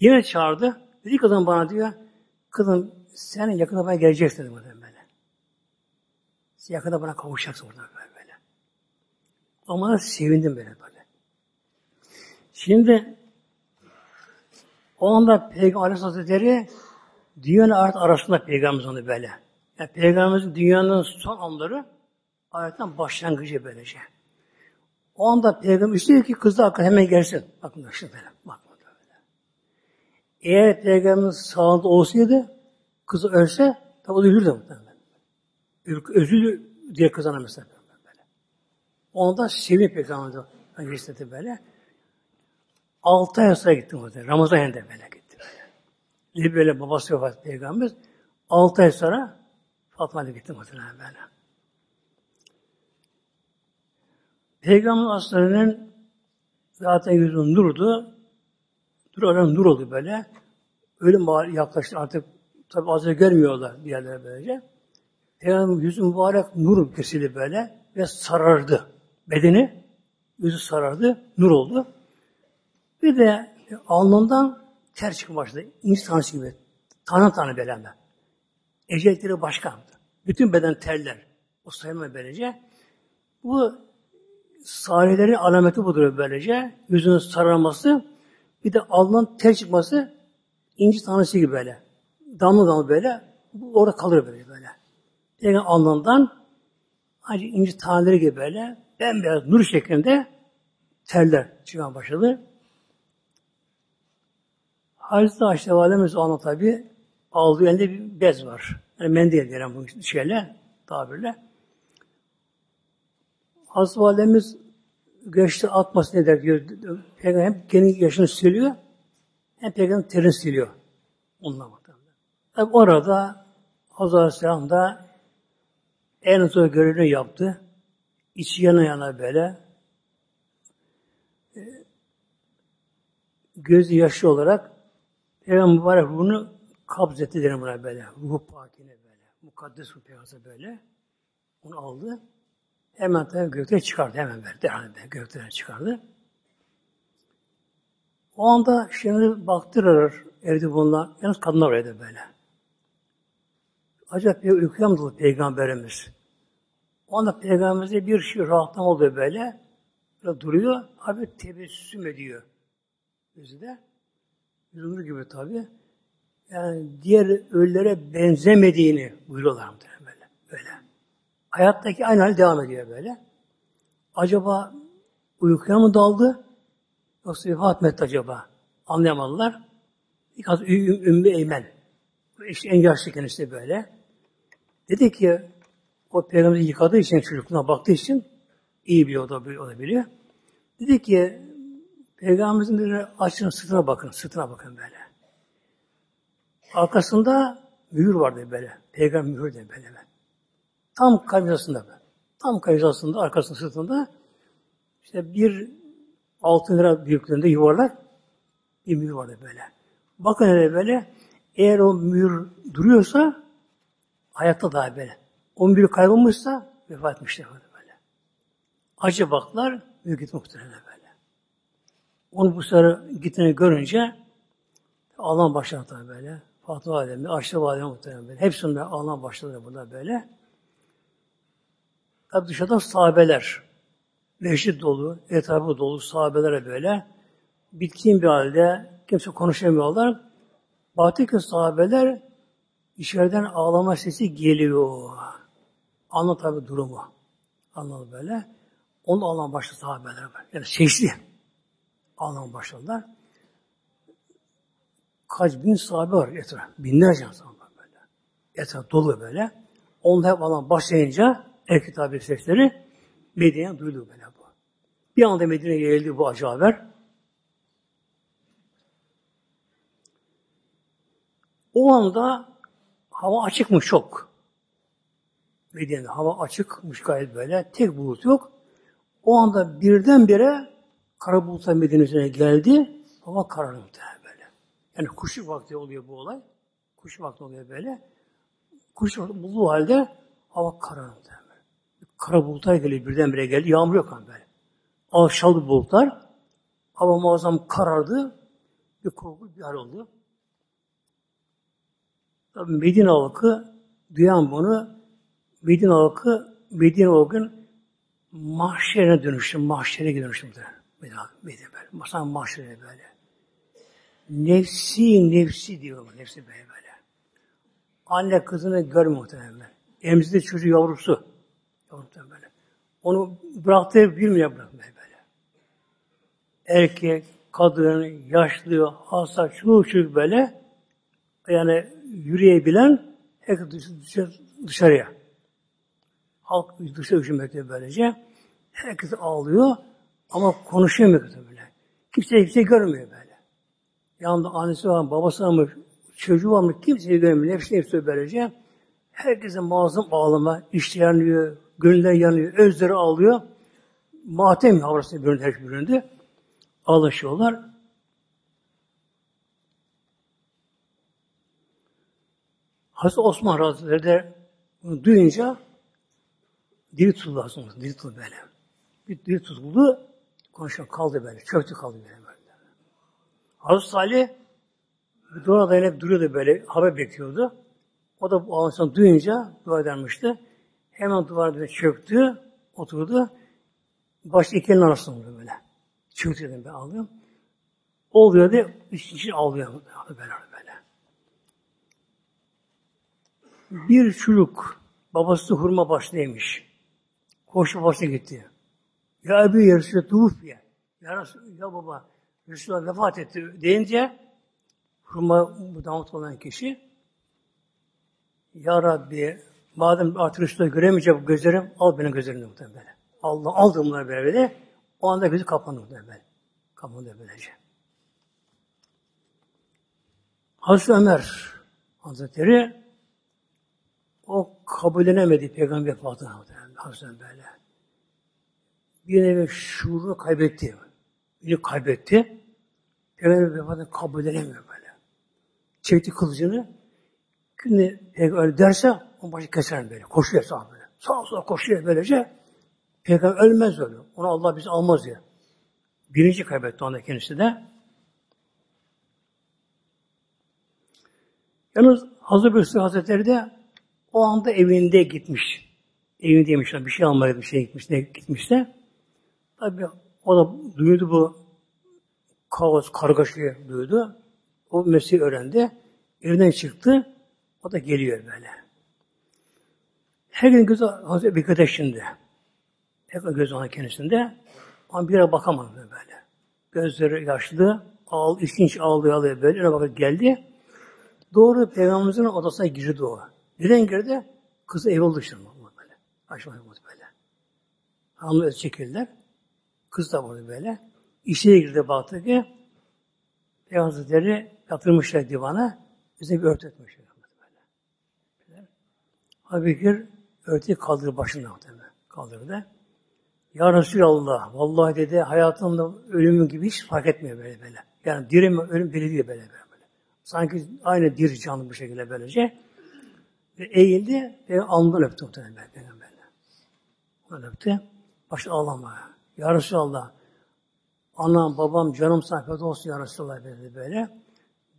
Yine çağırdı. Dedi kızım bana diyor, kızım sen yakında bana geleceksin dedi buradan böyle. Sen yakında bana kavuşacaksın buradan böyle. Ama sevindim böyle böyle. Şimdi o anda Peygamber Aleyhisselatü Hazretleri dünya ahiret arasında Peygamberimiz onu böyle. Yani Peygamberimizin dünyanın son anları ahiretten başlangıcı böylece. O anda Peygamberimiz istiyor ki kız da hakkında hemen gelsin. Bakın da işte böyle. Bakın da böyle. Eğer Peygamberimiz sağında olsaydı kızı ölse tabi o da üzülür de muhtemelen. Özür diye kızana mesela. Onda sevinip Peygamber'e geçti böyle. Altı ay sonra gittim o zaman. Ramazan ayında böyle gitti. Böyle, böyle babası vefat Peygamber'e. Altı ay sonra Fatma'ya gittim o zaman böyle. Peygamber'in aslanının zaten yüzünün nurdu. Dur oradan nur oldu böyle. Ölüm yaklaştı artık. Tabi azı görmüyorlar bir yerlere böylece. Peygamber'in yüzü mübarek nur kesildi böyle ve sarardı. Bedeni, yüzü sarardı, nur oldu. Bir de alnından ter çıkmaya başladı. İnsan gibi, tane tane belenme. Ecelikleri başka. Bütün beden terler. O sayılma böylece. Bu salihlerin alameti budur böylece. Yüzünün sararması, bir de alnından ter çıkması, inci tanesi gibi böyle. Damla damla böyle, bu orada kalır böyle böyle. Yani alnından ancak inci taneleri gibi böyle, bembeyaz nur şeklinde terler çıkmaya başladı. Hazreti Ayşe Validemiz ona tabi aldığı elinde bir bez var. Yani mendil denen bu şeyle, tabirle. Hazreti Validemiz göçte atmasın ne der diyor. Peygamber hem kendi yaşını siliyor, hem Peygamber terini siliyor. Onunla bakalım. Tabi orada Hazreti Aleyhisselam da en zor görevini yaptı. İçi yana yana böyle. Gözü yaşlı olarak Peygamber mübarek ruhunu kabzetti derim buna böyle. Ruhu pakine böyle. Mukaddes ruh peygamber böyle. Onu aldı. Hemen tabi gökten çıkardı. Hemen verdi. Gökten çıkardı. O anda şimdi baktırır evde bunlar. Yalnız kadınlar orada böyle. Acaba uykuya mı dolu Peygamberimiz? O anda Peygamberimize bir şey rahatlama oluyor böyle. Böyle duruyor. Abi tebessüm ediyor. Yüzü de. Yüzü gibi tabii. Yani diğer ölülere benzemediğini buyuruyorlar mıdır böyle. Böyle. Hayattaki aynı hal devam ediyor böyle. Acaba uykuya mı daldı? Yoksa vefat mı etti acaba? Anlayamadılar. İlk az Ümmü Eymen. İşte en yaşlı kendisi böyle. Dedi ki o Peygamber'i yıkadığı için, çocukluğuna baktığı için iyi biliyor, o da biliyor. Dedi ki, Peygamberimizin açın sırtına bakın, sırtına bakın böyle. Arkasında mühür vardı böyle, Peygamber mühür de böyle. Tam kavisasında, tam kavisasında, arkasının sırtında işte bir altın lira büyüklüğünde yuvarlak bir mühür vardı böyle. Bakın hele böyle, eğer o mühür duruyorsa hayatta daha böyle. On biri kaybolmuşsa vefat etmişler böyle. Acı baklar, büyük gitmek muhtemelen böyle. Onu bu sefer gittiğini görünce ağlam başladı böyle. Fatıma Validemiz, Ayşe Validemiz muhtemelen böyle. Hepsinde ağlam başladı burada böyle. Tabi dışarıdan sahabeler, meşrit dolu, etrafı dolu sahabelere böyle. Bitkin bir halde, kimse konuşamıyorlar. Baktı ki sahabeler içeriden ağlama sesi geliyor. Anla tabi durumu. Anladı böyle. Onu ağlamaya başladı sahabeler. Yani sesli. ağlamaya başladılar. Kaç bin sahabe var etrafı. Binlerce insan var böyle. Etraf dolu böyle. Onlar hep ağlamaya başlayınca erkek tabi sesleri Medine'ye duydu böyle bu. Bir anda Medine'ye geldi bu acı haber. O anda hava açıkmış çok. Medine'de hava açıkmış gayet böyle. Tek bulut yok. O anda birdenbire kara bulutlar Medine'ye geldi. Hava kararmıştı böyle. Yani kuşluk vakti oluyor bu olay. Kuşluk vakti oluyor böyle. Kuşluk vakti bulduğu halde hava kararmıştı. Kara bulutlar geliyor birdenbire geldi. Yağmur yok ama böyle. Alçaldı bulutlar. Hava muazzam karardı. Bir korku bir hal oldu. Medine halkı duyan bunu Medine halkı Medine o gün mahşerine dönüştü. Mahşere dönüştü. Medine halkı. Medine böyle. Mesela mahşere böyle. Nefsi nefsi diyor. Nefsi böyle böyle. Anne kızını görmüyor muhtemelen. Emzirdi çocuğu yavrusu. Yavrusu böyle. Onu bıraktığı bilmiyor bırakmıyor böyle. Erkek, kadın, yaşlı, hasta, çocuk çocuk böyle yani yürüyebilen herkes dışarı, dışarıya. Halk dışarı hücumette böylece. Herkes ağlıyor ama konuşamıyor böyle. Kimse kimse görmüyor böyle. Yanında annesi var mı, babası var mı, çocuğu var mı kimseyi görmüyor. Hepsini hepsi böylece. Herkesin muazzam ağlama, içi yanıyor, gönüller yanıyor, özleri ağlıyor. Matem havrası büründü, her şey büründü. Ağlaşıyorlar. Hazreti Osman Hazretleri de bunu duyunca diri tutuldu Hazreti Osman, diri tutuldu böyle. Bir diri tutuldu, konuşuyor, kaldı böyle, çöktü kaldı böyle. Hazreti Salih, dua dayanıp duruyordu böyle, haber bekliyordu. O da bu ağaçtan duyunca dua edermişti. Hemen duvarda çöktü, oturdu. Başta iki elin arasında oldu böyle. Çöktü dedim ben ağlıyorum. Oluyor diye, için için ağlıyor böyle böyle. Bir çocuk, babası hurma başlaymış. Koşu başına gitti. Ya Ebu Yeris'e tuhuf ya. Ya, ya baba, Resulullah vefat etti deyince, hurma damat olan kişi, Ya Rabbi, madem artık Resulullah göremeyecek bu gözlerim, al benim gözlerimden muhtemelen. Allah aldı bunları böyle böyle. O anda gözü kapandı muhtemelen. Kapandı böylece. Hazreti Ömer Hazretleri, o kabullenemedi Peygamber vefatını Hazreti böyle. Bir nevi şuurunu kaybetti. Biri kaybetti. Peygamber vefatını kabullenemiyor böyle. Çekti kılıcını. Şimdi Peygamber derse onun başı keser böyle. Koşuyor sağa böyle. Sağa sola koşuyor böylece. Peygamber ölmez öyle. Onu Allah bizi almaz diye. Birinci kaybetti onda kendisi de. Yalnız Hazreti Beysi Hazretleri de o anda evinde gitmiş. Evindeymiş, bir şey almaya gitmiş, şey gitmiş, ne gitmişse. Tabii o da duydu bu kaos, kargaşayı duydu. O meseleyi öğrendi. Evden çıktı. O da geliyor böyle. Her gün gözü Hazreti Bekir'de şimdi. Her gün gözü ona kendisinde. Ama bir yere bakamadı böyle. Gözleri yaşlı, ağlı, istinç ağlıyor, ağlıyor böyle. Öne bakıp geldi. Doğru Peygamberimizin odasına girdi o. Neden girdi? Kızı ev oldu işte. Aşağıya oldu böyle. Hanımlar çekildiler. Kız da vardı böyle. İçeri girdi baktı ki Peygamberleri yatırmışlar divana. Bize bir örtü etmişler. Habibikir örtüyü kaldırdı başından. Kaldırdı. Ya Resulallah, vallahi dedi hayatımda ölümüm gibi hiç fark etmiyor böyle böyle. Yani dirim ölüm biri değil böyle böyle. Sanki aynı diri canlı bu şekilde böylece. Ve eğildi ve alnından öptü muhtemelen benden böyle. Ondan öptü. Başta ağlama. Ya Resulallah, anam, babam, canım sana feda olsun Ya Resulallah dedi böyle.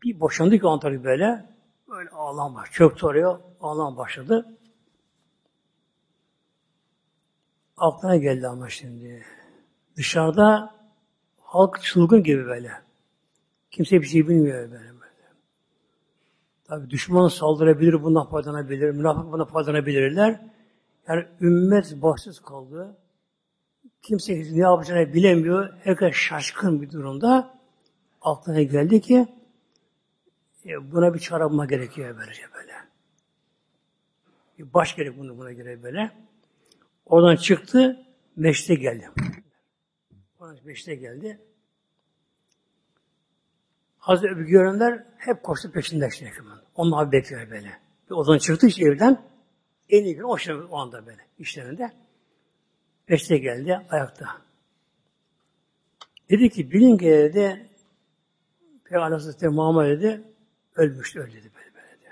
Bir boşandı ki Antalya böyle. Böyle ağlama. Çöktü oraya. Ağlama başladı. Aklına geldi ama şimdi. Dışarıda halk çılgın gibi böyle. Kimse bir şey bilmiyor böyle. Tabii düşman saldırabilir, bundan faydalanabilir, münafık bundan faydalanabilirler. Yani ümmet başsız kaldı. Kimse ne yapacağını bilemiyor. Herkes şaşkın bir durumda. Aklına geldi ki e, buna bir çare bulma gerekiyor böylece böyle. Bir baş gerek bunu buna göre böyle. Oradan çıktı, meşte geldi. Oradan meşte geldi. Hazreti Öbür görenler hep koştu peşinden işte. Onlar abi bekliyor böyle. Ve oradan çıktı işte evden. En iyi gün o, şey, o anda böyle işlerinde. Meşte geldi ayakta. Dedi ki bilin ki dedi Peygamber Hazreti Muhammed dedi ölmüştü öyle dedi böyle böyle dedi.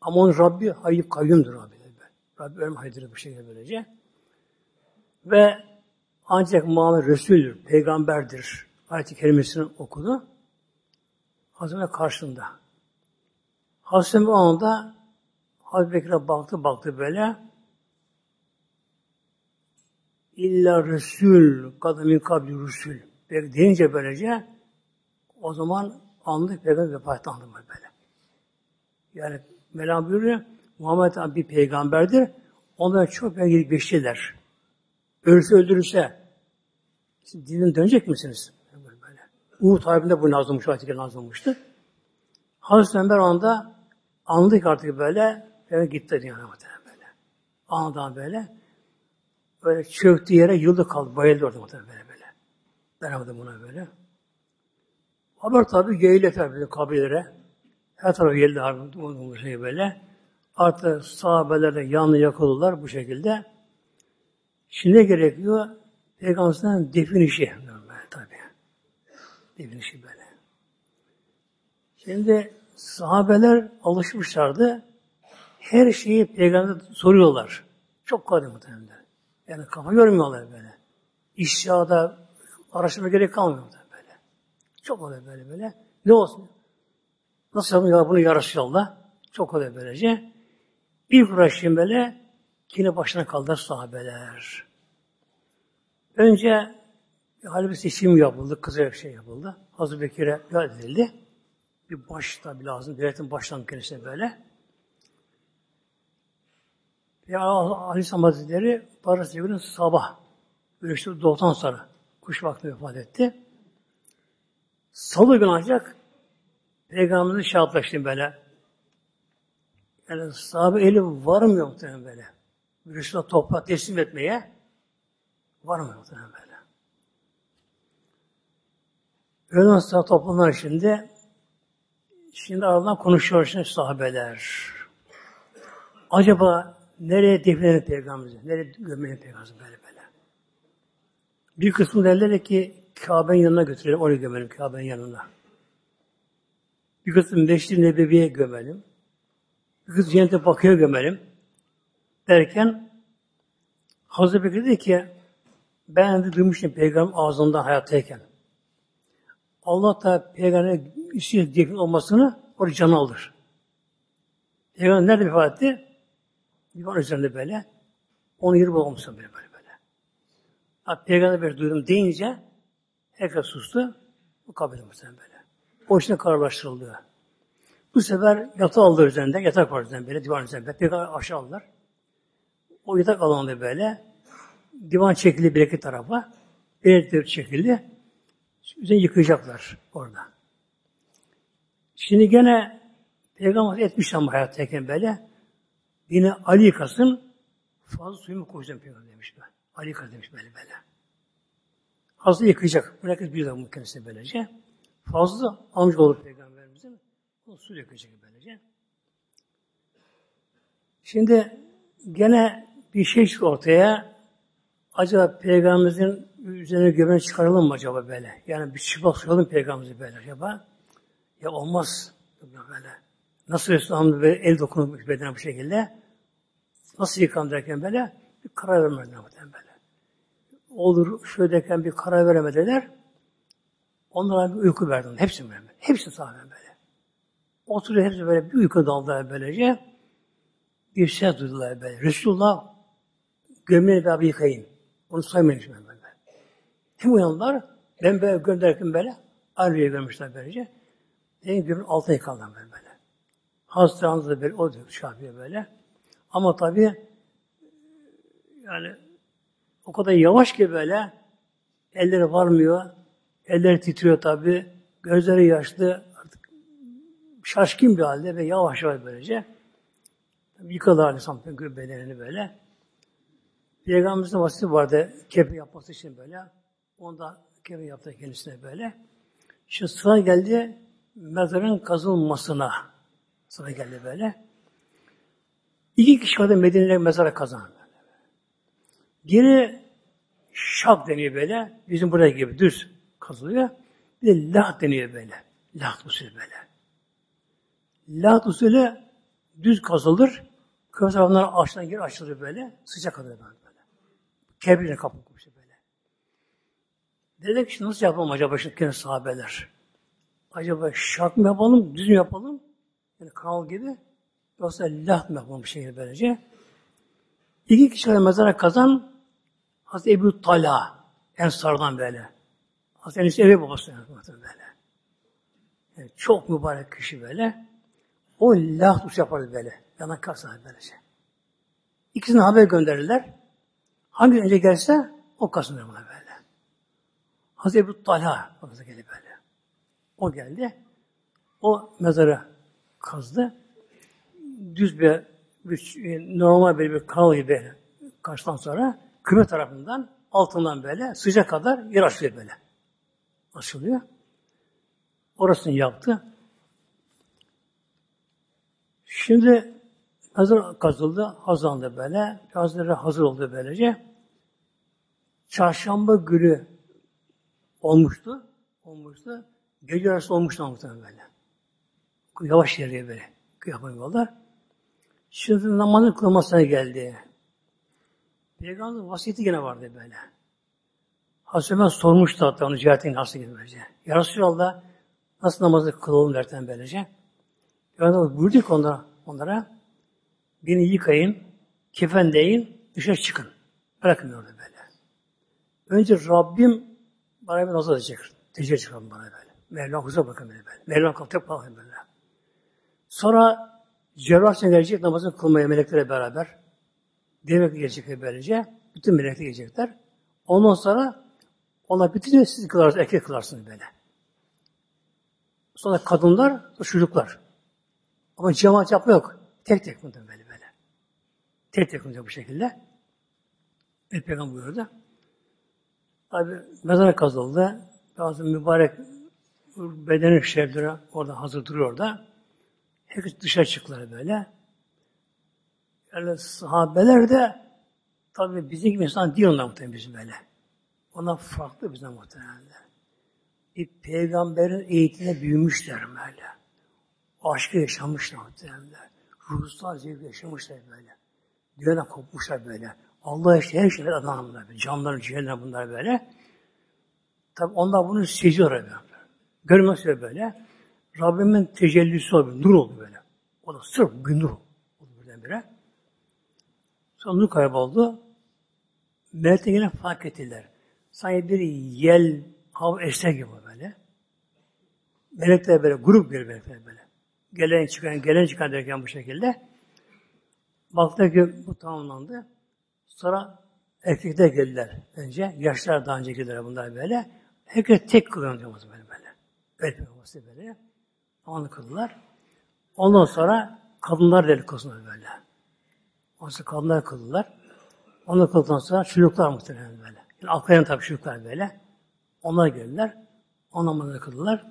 Ama onun Rabbi hayy kayyumdur Rabbi dedi. Rabbi ölüm haydır bu şekilde böylece. Ve ancak Muhammed Resul'dür, peygamberdir. Ayet-i kerimesini okudu. Hazreti karşında. Hazreti o anda Hazreti Bekir'e baktı baktı böyle. İlla Resul, kademin kabli Resul. Deyince böylece o zaman anlık peygamber vefat anlıyor böyle. Yani Mevlam buyuruyor, Muhammed abi bir peygamberdir. Ondan çok peygamber geçtiler. Ölürse öldürürse siz dinin dönecek misiniz? Böyle. Uhud Harbi'nde bu nazılmış, artık nazılmıştı. Hazreti Ömer anda anladık artık böyle, peygamber gitti dünyada muhtemelen böyle. Anladan böyle, böyle çöktüğü yere yıldı kaldı, bayıldı orada muhtemelen böyle böyle. Ben anladım buna böyle. Haber tabi yayılıyor tabi kabilelere. Her tarafı yayıldı bu şey böyle. Artık sahabeler de yanlı yakıldılar bu şekilde. Şimdi ne gerekiyor? Peygamber'in defin işi. Tabi. Defin işi böyle. Şimdi sahabeler alışmışlardı. Her şeyi Peygamber'e soruyorlar. Çok kadim muhtemelen. Yani kafa görmüyorlar böyle. İşyada araştırma gerek kalmıyor. Çok oluyor böyle böyle. Ne olsun? Nasıl yapalım ya bunu yarışallah? Çok oluyor böylece. İlk uğraşayım böyle, yine başına kaldılar sahabeler. Önce halife seçim yapıldı, kısa bir şey yapıldı. Hazreti Bekir'e yad edildi. Bir baş tabi lazım, devletin başlangıcı böyle. Ya Aleyhisselam Hazretleri, Parası Bekir'in sabah, ölçtü doğudan sonra, kuş vakti vefat etti. Salı günü ancak Peygamberimiz şahaplaştı böyle. Yani sahabe eli varmıyor muhtemelen böyle. Virüsüne toprağa teslim etmeye varmıyor muhtemelen böyle. Öğleden sonra toplanan şimdi şimdi aradan konuşuyor şimdi sahabeler. Acaba nereye defnedelim Peygamberimizi? Nereye gömelim Peygamberimizi böyle böyle? Bir kısmı derler ki Kabe'nin yanına götürelim, oraya gömelim Kabe'nin yanına. Bir kısım Mescid-i Nebevi'ye gömelim. Bir kısım Cennet-i Baki'ye gömelim. Derken Hazreti Bekir dedi ki ben de duymuştum Peygamber ağzından hayattayken. Allah da Peygamber'e istiyor defin olmasını oraya canı alır. Peygamber nerede vefat etti? Divan üzerinde böyle. Onu yeri bulamamışsın böyle böyle böyle. Hatta Peygamber'e böyle duydum deyince herkes sustu. Bu kabile muhtemelen böyle. O işine kararlaştırıldı. Bu sefer yatağı aldılar üzerinden, yatak var üzerinden böyle, divan üzerinden. Peygamber aşağı aldılar. O yatak alanında böyle, divan çekildi bir iki tarafa. Bir iki çekildi. Üzerine yıkayacaklar orada. Şimdi gene Peygamber etmiş ama hayattayken böyle. Yine Ali yıkasın, fazla suyumu koyacağım Peygamber demiş ben. Ali yıkasın demiş böyle böyle. Hazreti yıkayacak. Bunu herkes bilir bu kendisine böylece. Fazla amca olur Peygamberimizin. O su yıkayacak böylece. Şimdi gene bir şey çıktı ortaya. Acaba Peygamberimizin üzerine göbeğini çıkaralım mı acaba böyle? Yani bir çıplak soyalım Peygamberimizi böyle acaba? Ya olmaz. Böyle. Nasıl Resulullah'ın el dokunulmuş bedene bu şekilde? Nasıl yıkan derken böyle? Bir karar vermeden böyle. Olur şöyle derken bir karar veremediler. Onlara bir uyku verdim. Hepsi böyle. Hepsi sahaben böyle. Oturuyor hepsi böyle bir uyku daldılar böylece. Bir ses duydular böyle. Resulullah gömleği daha bir yıkayın. Onu saymayın şimdi böyle. Hem uyandılar. Ben böyle gönderken böyle. Arvi'ye görmüşler böylece. Benim gömleği altına yıkandım böyle böyle. Hazretlerimiz de böyle. O diyor Şafi'ye böyle. Ama tabii yani O kadar yavaş ki böyle, elleri varmıyor, elleri titriyor tabii, gözleri yaşlı, artık şaşkın bir halde ve yavaş yavaş böylece yıkadılar insanların gürbelerini böyle. Peygamberimizin vasıfı vardı, kefen yapması için böyle, ondan kefen yaptı kendisine böyle. Şimdi sıra geldi mezarın kazılmasına, sıra geldi böyle. İki kişi vardı Medine'de mezara kazan. Biri şak deniyor böyle, bizim buraya gibi düz kazılıyor. Bir de laht deniyor böyle, laht usulü böyle. Laht usulü düz kazılır, köşe tarafından ağaçtan geri açılır böyle, sıcak oluyor böyle. Kebirle kapatılır işte böyle. Dedik ki işte, nasıl yapalım acaba şimdi sahabeler? Acaba şak mı yapalım, düz mü yapalım? Yani kanal gibi. Yoksa laht mı yapalım bir şekilde böylece? İki kişi mezara kazan Hazreti Ebu Talha Ensar'dan böyle. Hazreti Enes Ebu babası böyle. Yani çok mübarek kişi böyle. O laht usulü yapardı böyle. Yana kazan böylece. İkisine haber gönderirler. Hangi önce gelse o kazanır buna böyle. Hazreti Ebu Talha babası geldi böyle. O geldi. O mezarı kazdı. Düz bir, bir normal böyle bir kanal gibi kaçtan sonra küme tarafından altından böyle sıcak kadar yer açılıyor böyle. Açılıyor. Orasını yaptı. Şimdi hazır kazıldı, hazırlandı böyle. Hazırları hazır oldu böylece. Çarşamba günü olmuştu. Olmuştu. Gece arası olmuştu muhtemelen böyle. Yavaş yeriye böyle yapamıyorlar. Şimdi namazın kılmasına geldi. Peygamber'in vasiyeti gene vardı böyle. Hazreti Ömer sormuştu hatta onu ciharetin hasta gibi böylece. Ya Resulallah nasıl namazı kılalım derken böylece. Peygamber buyurdu ki onlara, onlara beni yıkayın, kefenleyin, dışarı çıkın. Bırakın orada böyle. Önce Rabbim bana bir nazar edecek. Tecrübe çıkalım bana böyle. Mevlam huzura bakın böyle böyle. Mevlam kalkacak bakın böyle. Sonra cerrah sen gelecek namazını kılmaya meleklerle beraber. Demek gelecekler böylece. Bütün melekler gelecekler. Ondan sonra ona bitince siz kılarsınız, erkek kılarsınız böyle. Sonra kadınlar, çocuklar. Ama cemaat yapma yok. Tek tek bundan böyle böyle. Tek tek bundan bu şekilde. Ve Peygamber buyurdu. Tabi mezara kazıldı. Bazı mübarek bedeni şerifleri orada hazır duruyor orada. Herkes dışarı çıktılar böyle. Yani sahabeler de tabii bizim gibi insan değil onlar muhtemelen bizim böyle. Onlar farklı bizden muhtemelen. Bir peygamberin eğitimine büyümüşler böyle. Aşkı yaşamışlar muhtemelen. Ruhsal zevk yaşamışlar böyle. Düğüne kopmuşlar böyle. Allah işte her şeyler adamlar böyle. Canları, ciğerler bunlar böyle. Tabii onlar bunu seziyor böyle. Görmezse böyle. Rabbimin tecellisi oldu, nur oldu böyle. O da sırf bir nur oldu birdenbire. Sonra nur kayboldu. Melekler yine fark ettiler. Sanki bir yel, hava eser gibi böyle. Melekler böyle, grup bir melekler böyle. Gelen çıkan, gelen çıkan derken bu şekilde. Baktılar ki bu tamamlandı. Sonra erkekler geldiler önce. Yaşlar daha önce geldiler bunlar böyle. Herkes tek kılıyor böyle böyle. Öyle olması böyle. Onu kıldılar. Ondan sonra kadınlar delik kılsınlar böyle. Ondan sonra kadınlar kıldılar. Ondan kıldıktan sonra çocuklar muhtemelen böyle. Yani aklayan tabii çocuklar böyle. Onlar geldiler. Ondan da kıldılar.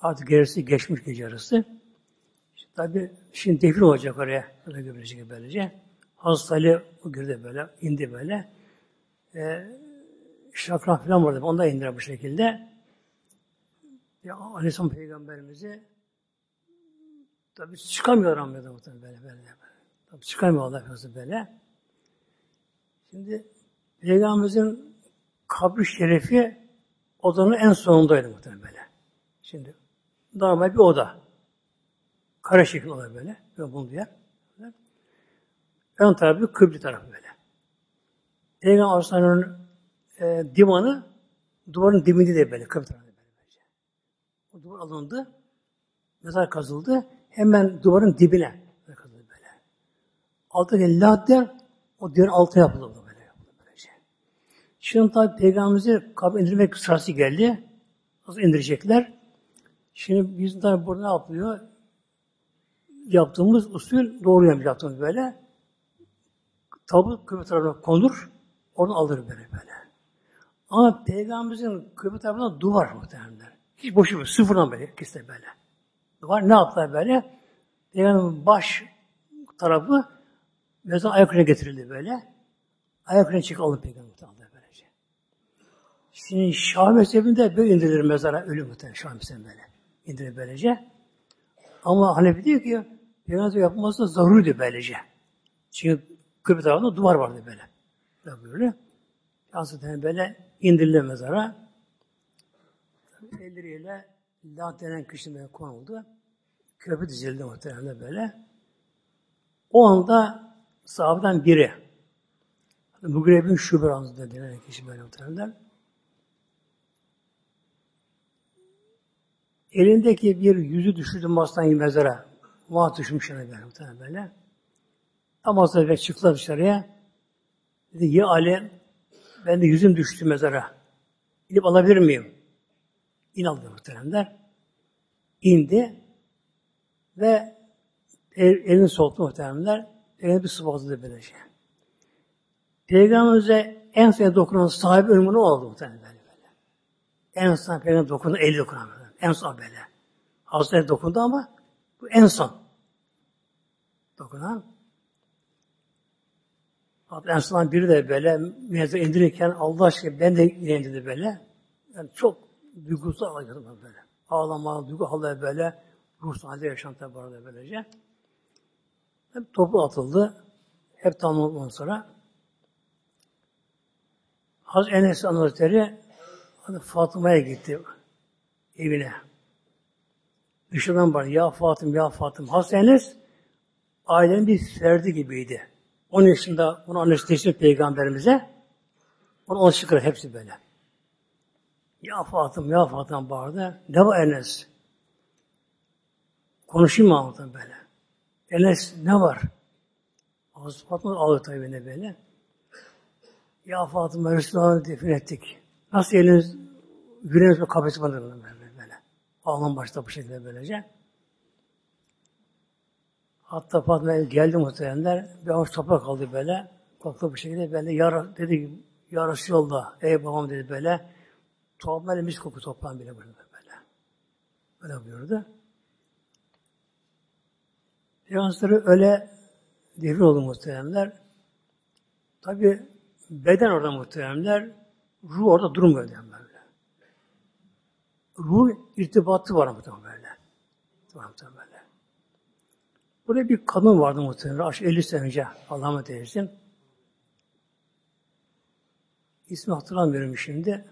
Artık gerisi geçmiş gece arası. İşte tabii şimdi defin olacak oraya. Öyle gömülecek böylece. Hazreti Ali o girdi böyle. İndi böyle. Ee, Şakrak falan vardı. Onu da indiler bu şekilde. Ya Aleyhisselam Peygamberimizi tabii çıkamıyor Rabbim'den muhtemelen böyle, böyle, böyle. Tabii çıkamıyor Allah razı böyle. Şimdi Peygamberimizin kabri şerefi odanın en sonundaydı muhtemelen böyle. Şimdi normal bir oda. Kare şekil olarak böyle. Ve bunu diyor. Ön tarafı kıble tarafı böyle. Peygamber Aleyhisselam'ın e, divanı duvarın dibinde de böyle kıble tarafı. O duvar alındı, mezar kazıldı, hemen duvarın dibine kazıldı böyle. Alttaki lahdler, o diğer alta yapıldı böyle. Yapıldı böylece. Şimdi tabi Peygamberimizi kabul indirmek sırası geldi. Nasıl indirecekler? Şimdi bizim tabi burada ne yapıyor? Yaptığımız usul doğru yapacağız böyle. Tabut kıble tarafına konur, onu alır böyle böyle. Ama Peygamberimizin kıble tarafına duvar muhtemelenler. Hiç boşu yok, sıfırdan böyle, kesinlikle böyle. Duvar ne yaptılar böyle? Peygamberimizin baş tarafı mezan ayaklarına getirildi böyle. Ayaklarına çıkıp alın Peygamberimizden böylece. Şimdi Şah mezhebinde böyle indirilir mezara ölü muhtemelen Şah mezhebinde böyle. İndirilir böylece. Ama Hanefi diyor ki, Peygamberimizin yapılması da zaruridir böylece. Çünkü kıble tarafında duvar vardı böyle. Böyle. Aslında böyle indirilir mezara. Elleriyle Lat denen kişinin böyle konuldu. Köprü dizildi muhtemelen böyle. O anda sahabeden biri, Mugire bin Şube Radıyallahu anhu denen kişi böyle muhtemelen, elindeki bir yüzü düşürdü mastan mezara. Mağaz düşmüş ona böyle muhtemelen böyle. Tam aslında böyle çıktı dışarıya. Dedi, ya Ali, ben de yüzüm düştü mezara. İnip alabilir miyim? İn aldı muhteremler. İndi ve el, elini soğuttu muhteremler. Elini bir sıvazladı böyle şey. Peygamberimize en son dokunan sahibi ölümü ne oldu muhteremler böyle? En son Peygamberimize dokunan, eli dokunan böyle. En son böyle. Hazreti dokundu ama bu en son dokunan. Hatta insanların biri de böyle mezar indirirken Allah aşkına ben de indirdi böyle. Yani çok duygusal alakalı böyle. Ağlama, duygu halleri böyle. Ruhsal halde yaşantılar var da böylece. Hep topu atıldı. Hep tamamlandıktan sonra Hazreti Enes Hazretleri Fatıma'ya gitti evine. Dışarıdan bana ya Fatım, ya Fatım. Hazreti Enes ailenin bir ferdi gibiydi. on yaşında bunu annesi teşhir Peygamberimize. Onu alışıklar hepsi böyle. Ya Fatım, ya Fatım bağırdı. Ne var Enes? Konuşayım mı anlatayım böyle? Enes ne var? Hazreti Fatma ağır tabiine böyle. Ya Fatım, Resulullah'ı defin ettik. Nasıl eliniz, yüreğiniz ve kafesi bana böyle böyle. Ağlam başta bu şekilde böylece. Hatta Fatma geldi muhtemelenler, bir avuç toprak aldı böyle, korktu bu şekilde, ben de ya, dedi, ya Resulallah, ey babam dedi böyle, tuhafına mis koku toprağın bile böyle böyle. Böyle buyurdu. Peygamberleri öyle devir oldu muhtemelenler. Tabi beden orada muhtemelenler, ruh orada durmuyor muhtemelen böyle. Ruh irtibatı var muhtemelen böyle. Var muhtemelen böyle. Burada bir kadın vardı muhtemelen, aşağı elli sene önce, Allah rahmet eylesin. İsmi hatırlamıyorum şimdi.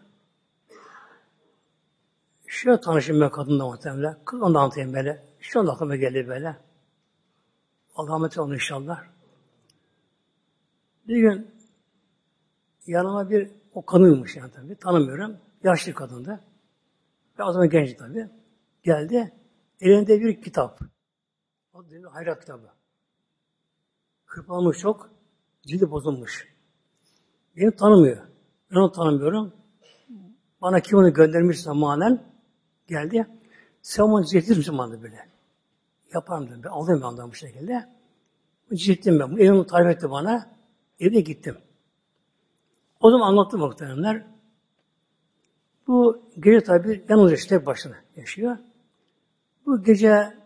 Şöyle tanıştım ben kadınla muhtemelen, kız onu da anlatayım böyle, şu anda aklıma geldi böyle. Allah rahmet eylesin inşallah. Bir gün yanıma bir, o kadınmış yani tabii, tanımıyorum, yaşlı kadındı. Ve o zaman gençti tabii. Geldi, elinde bir kitap. O dedi, hayrat kitabı. Kırplanmış çok, cildi bozulmuş. Beni tanımıyor. Ben onu tanımıyorum. Bana kim onu göndermişse manen geldi. Sen onu cilttir misin bana böyle? Yaparım dedim. Ben alayım ben ondan bu şekilde. Cilttim ben. Elimi tarif etti bana. Evine gittim. O zaman anlattım muhtemelenler. Bu gece tabi yalnız işte tek başına yaşıyor. Bu gece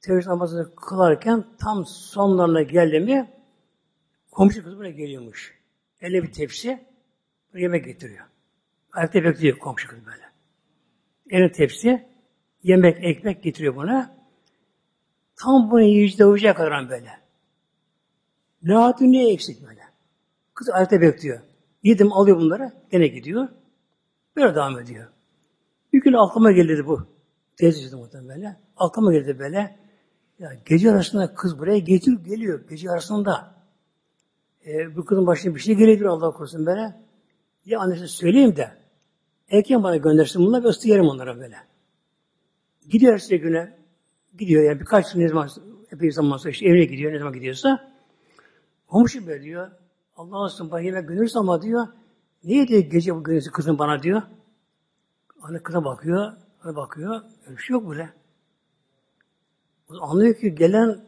teravih namazını kılarken tam sonlarına geldi mi komşu kız buraya geliyormuş. Eline bir tepsi yemek getiriyor. Ayakta bekliyor komşu kız böyle. Eline tepsi yemek, ekmek getiriyor buna. Tam bunu yiyeceğe uyuyacak kadar böyle. Ne hatun ne eksik böyle. Kız ayakta bekliyor. Yedim alıyor bunları gene gidiyor. Böyle devam ediyor. Bir gün aklıma geldi bu. Teyzeciğim oradan böyle. Aklıma geldi böyle. Ya gece arasında kız buraya getir geliyor. Gece arasında. E, bu kızın başına bir şey geliyor Allah korusun böyle. Ya annesine söyleyeyim de. Erken bana göndersin bunlar ve ısıtıyelim onlara böyle. Gidiyor her güne. Gidiyor yani birkaç gün ne zaman epey zamansa işte evine gidiyor ne zaman gidiyorsa. Komşu böyle diyor. Allah olsun bana yemek gönderirse ama diyor. Niye diyor gece bu gece kızım bana diyor. Anne kıza bakıyor, ona bakıyor. Öyle bir şey yok böyle. Anlıyor ki gelen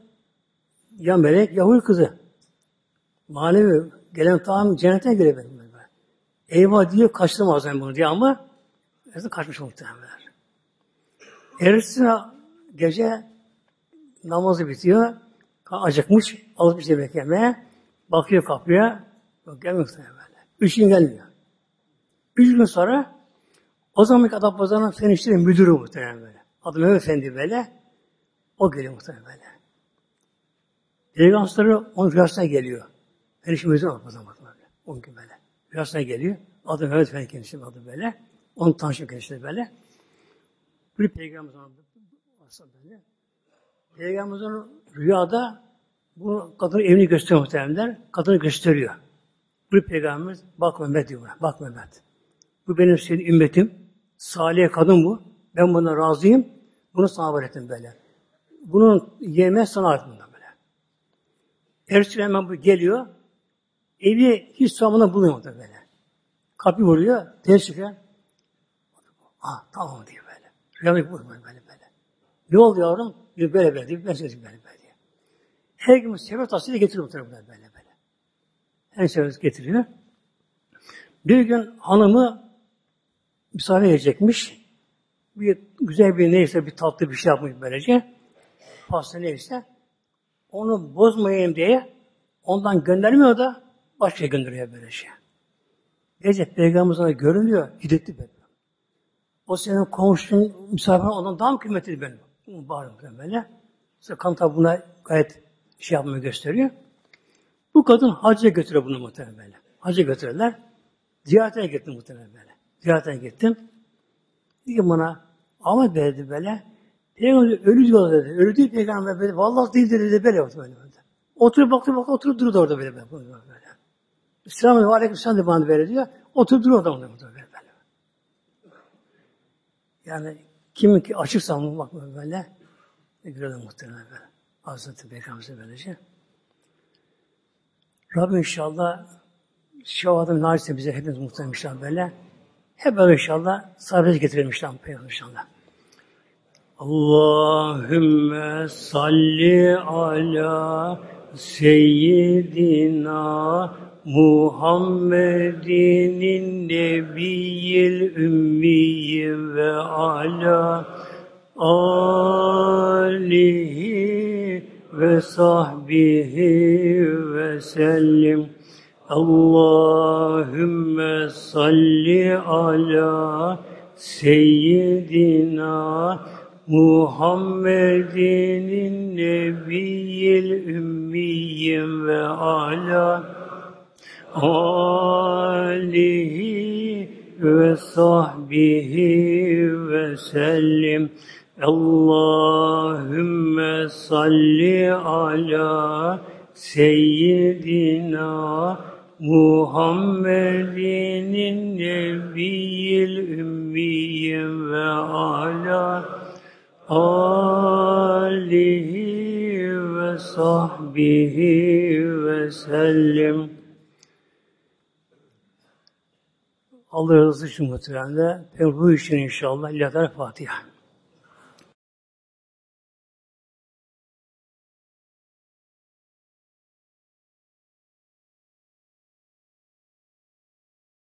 ya melek ya hur kızı. Manevi gelen tam cennete göre eyvah diyor kaçtım azam bunu diye ama aslında kaçmış muhtemelen. Ertesine gece namazı bitiyor. Acıkmış, alıp bir şey beklemeye. Bakıyor kapıya. Yok gelmiyor muhtemelen. Üç gün gelmiyor. Üç gün sonra o zamanki adam pazarının fen işleri müdürü muhtemelen böyle. Adı Mehmet Efendi böyle. O geliyor muhtemelen böyle. Delegansları onun rüyasına geliyor. Fen işi müdürü alıp pazarına böyle. On gün böyle. Rüyasına geliyor. Adı Mehmet Efendi kendisi adı böyle. Onun tanışıyor kendisi böyle. Bir peygamber aslında böyle. Peygamber rüyada bu kadının evini gösteriyor muhtemelenler. Kadını gösteriyor. Bu peygamber bak Mehmet diyor buna. Bak Mehmet. Bu benim senin ümmetim. Salih kadın bu. Ben buna razıyım. Bunu sana var ettim böyle. Bunun yeme sana ettim böyle. Ertesi hemen bu geliyor. Evi hiç sağlamından buluyor böyle. Kapı vuruyor. Ters çıkıyor. Ah tamam diyor böyle. Rüyamı vurmuyor böyle böyle. Ne oldu yavrum? Diyor böyle böyle diyor. Ben sözüm böyle böyle diyor. Her gün sebep tasıyla getiriyor bu böyle böyle. En sebep getiriyor. Bir gün hanımı misafir edecekmiş. Bir güzel bir neyse bir tatlı bir şey yapmış böylece. Pasta neyse. Onu bozmayayım diye ondan göndermiyor da başka gönderiyor böylece. Gece Peygamber sana görünüyor. Hiddetli böyle. O senin komşunun misafir ondan daha mı kıymetli benim? Bağırıyor böyle. İşte kanıta buna gayet şey yapmayı gösteriyor. Bu kadın hacca götürüyor bunu muhtemelen böyle. Hacca götürürler. Ziyaretine gittim muhtemelen böyle. Ziyaretine gittim. Dedi ki bana ama dedi böyle. Peygamber ölü diyorlar dedi. Ölü değil Peygamber böyle. Vallahi değil dedi böyle. Böyle. Oturup baktı baktı oturup durdu orada böyle. Böyle. Böyle. Selamun aleyküm selam de bana böyle diyor. Oturup durdu orada böyle. Böyle. Yani kimin ki açıksa bak böyle. Ne güzel muhtemelen böyle. Hazreti Peygamber'e böylece. Rabbim inşallah şevadım naçizse bize hepimiz muhtemelen böyle. Hep böyle inşallah sabreti getirilmişler Peygamber inşallah. Allahümme salli ala seyyidina Muhammedin nebiyyil ümmiyyi ve ala alihi ve sahbihi ve sellim. Allahümme salli ala seyyidina Muhammedin nebiyyil ümmiyyi ve ala alihi ve sahbihi ve sellim. Allahümme salli ala seyyidina Muhammedin nebiyyil ümmiyyi ve ala alihi ve sahbihi ve sellim. Allah razı olsun muhtemelen de. Peygamber bu işin inşallah. İlahi Fatiha.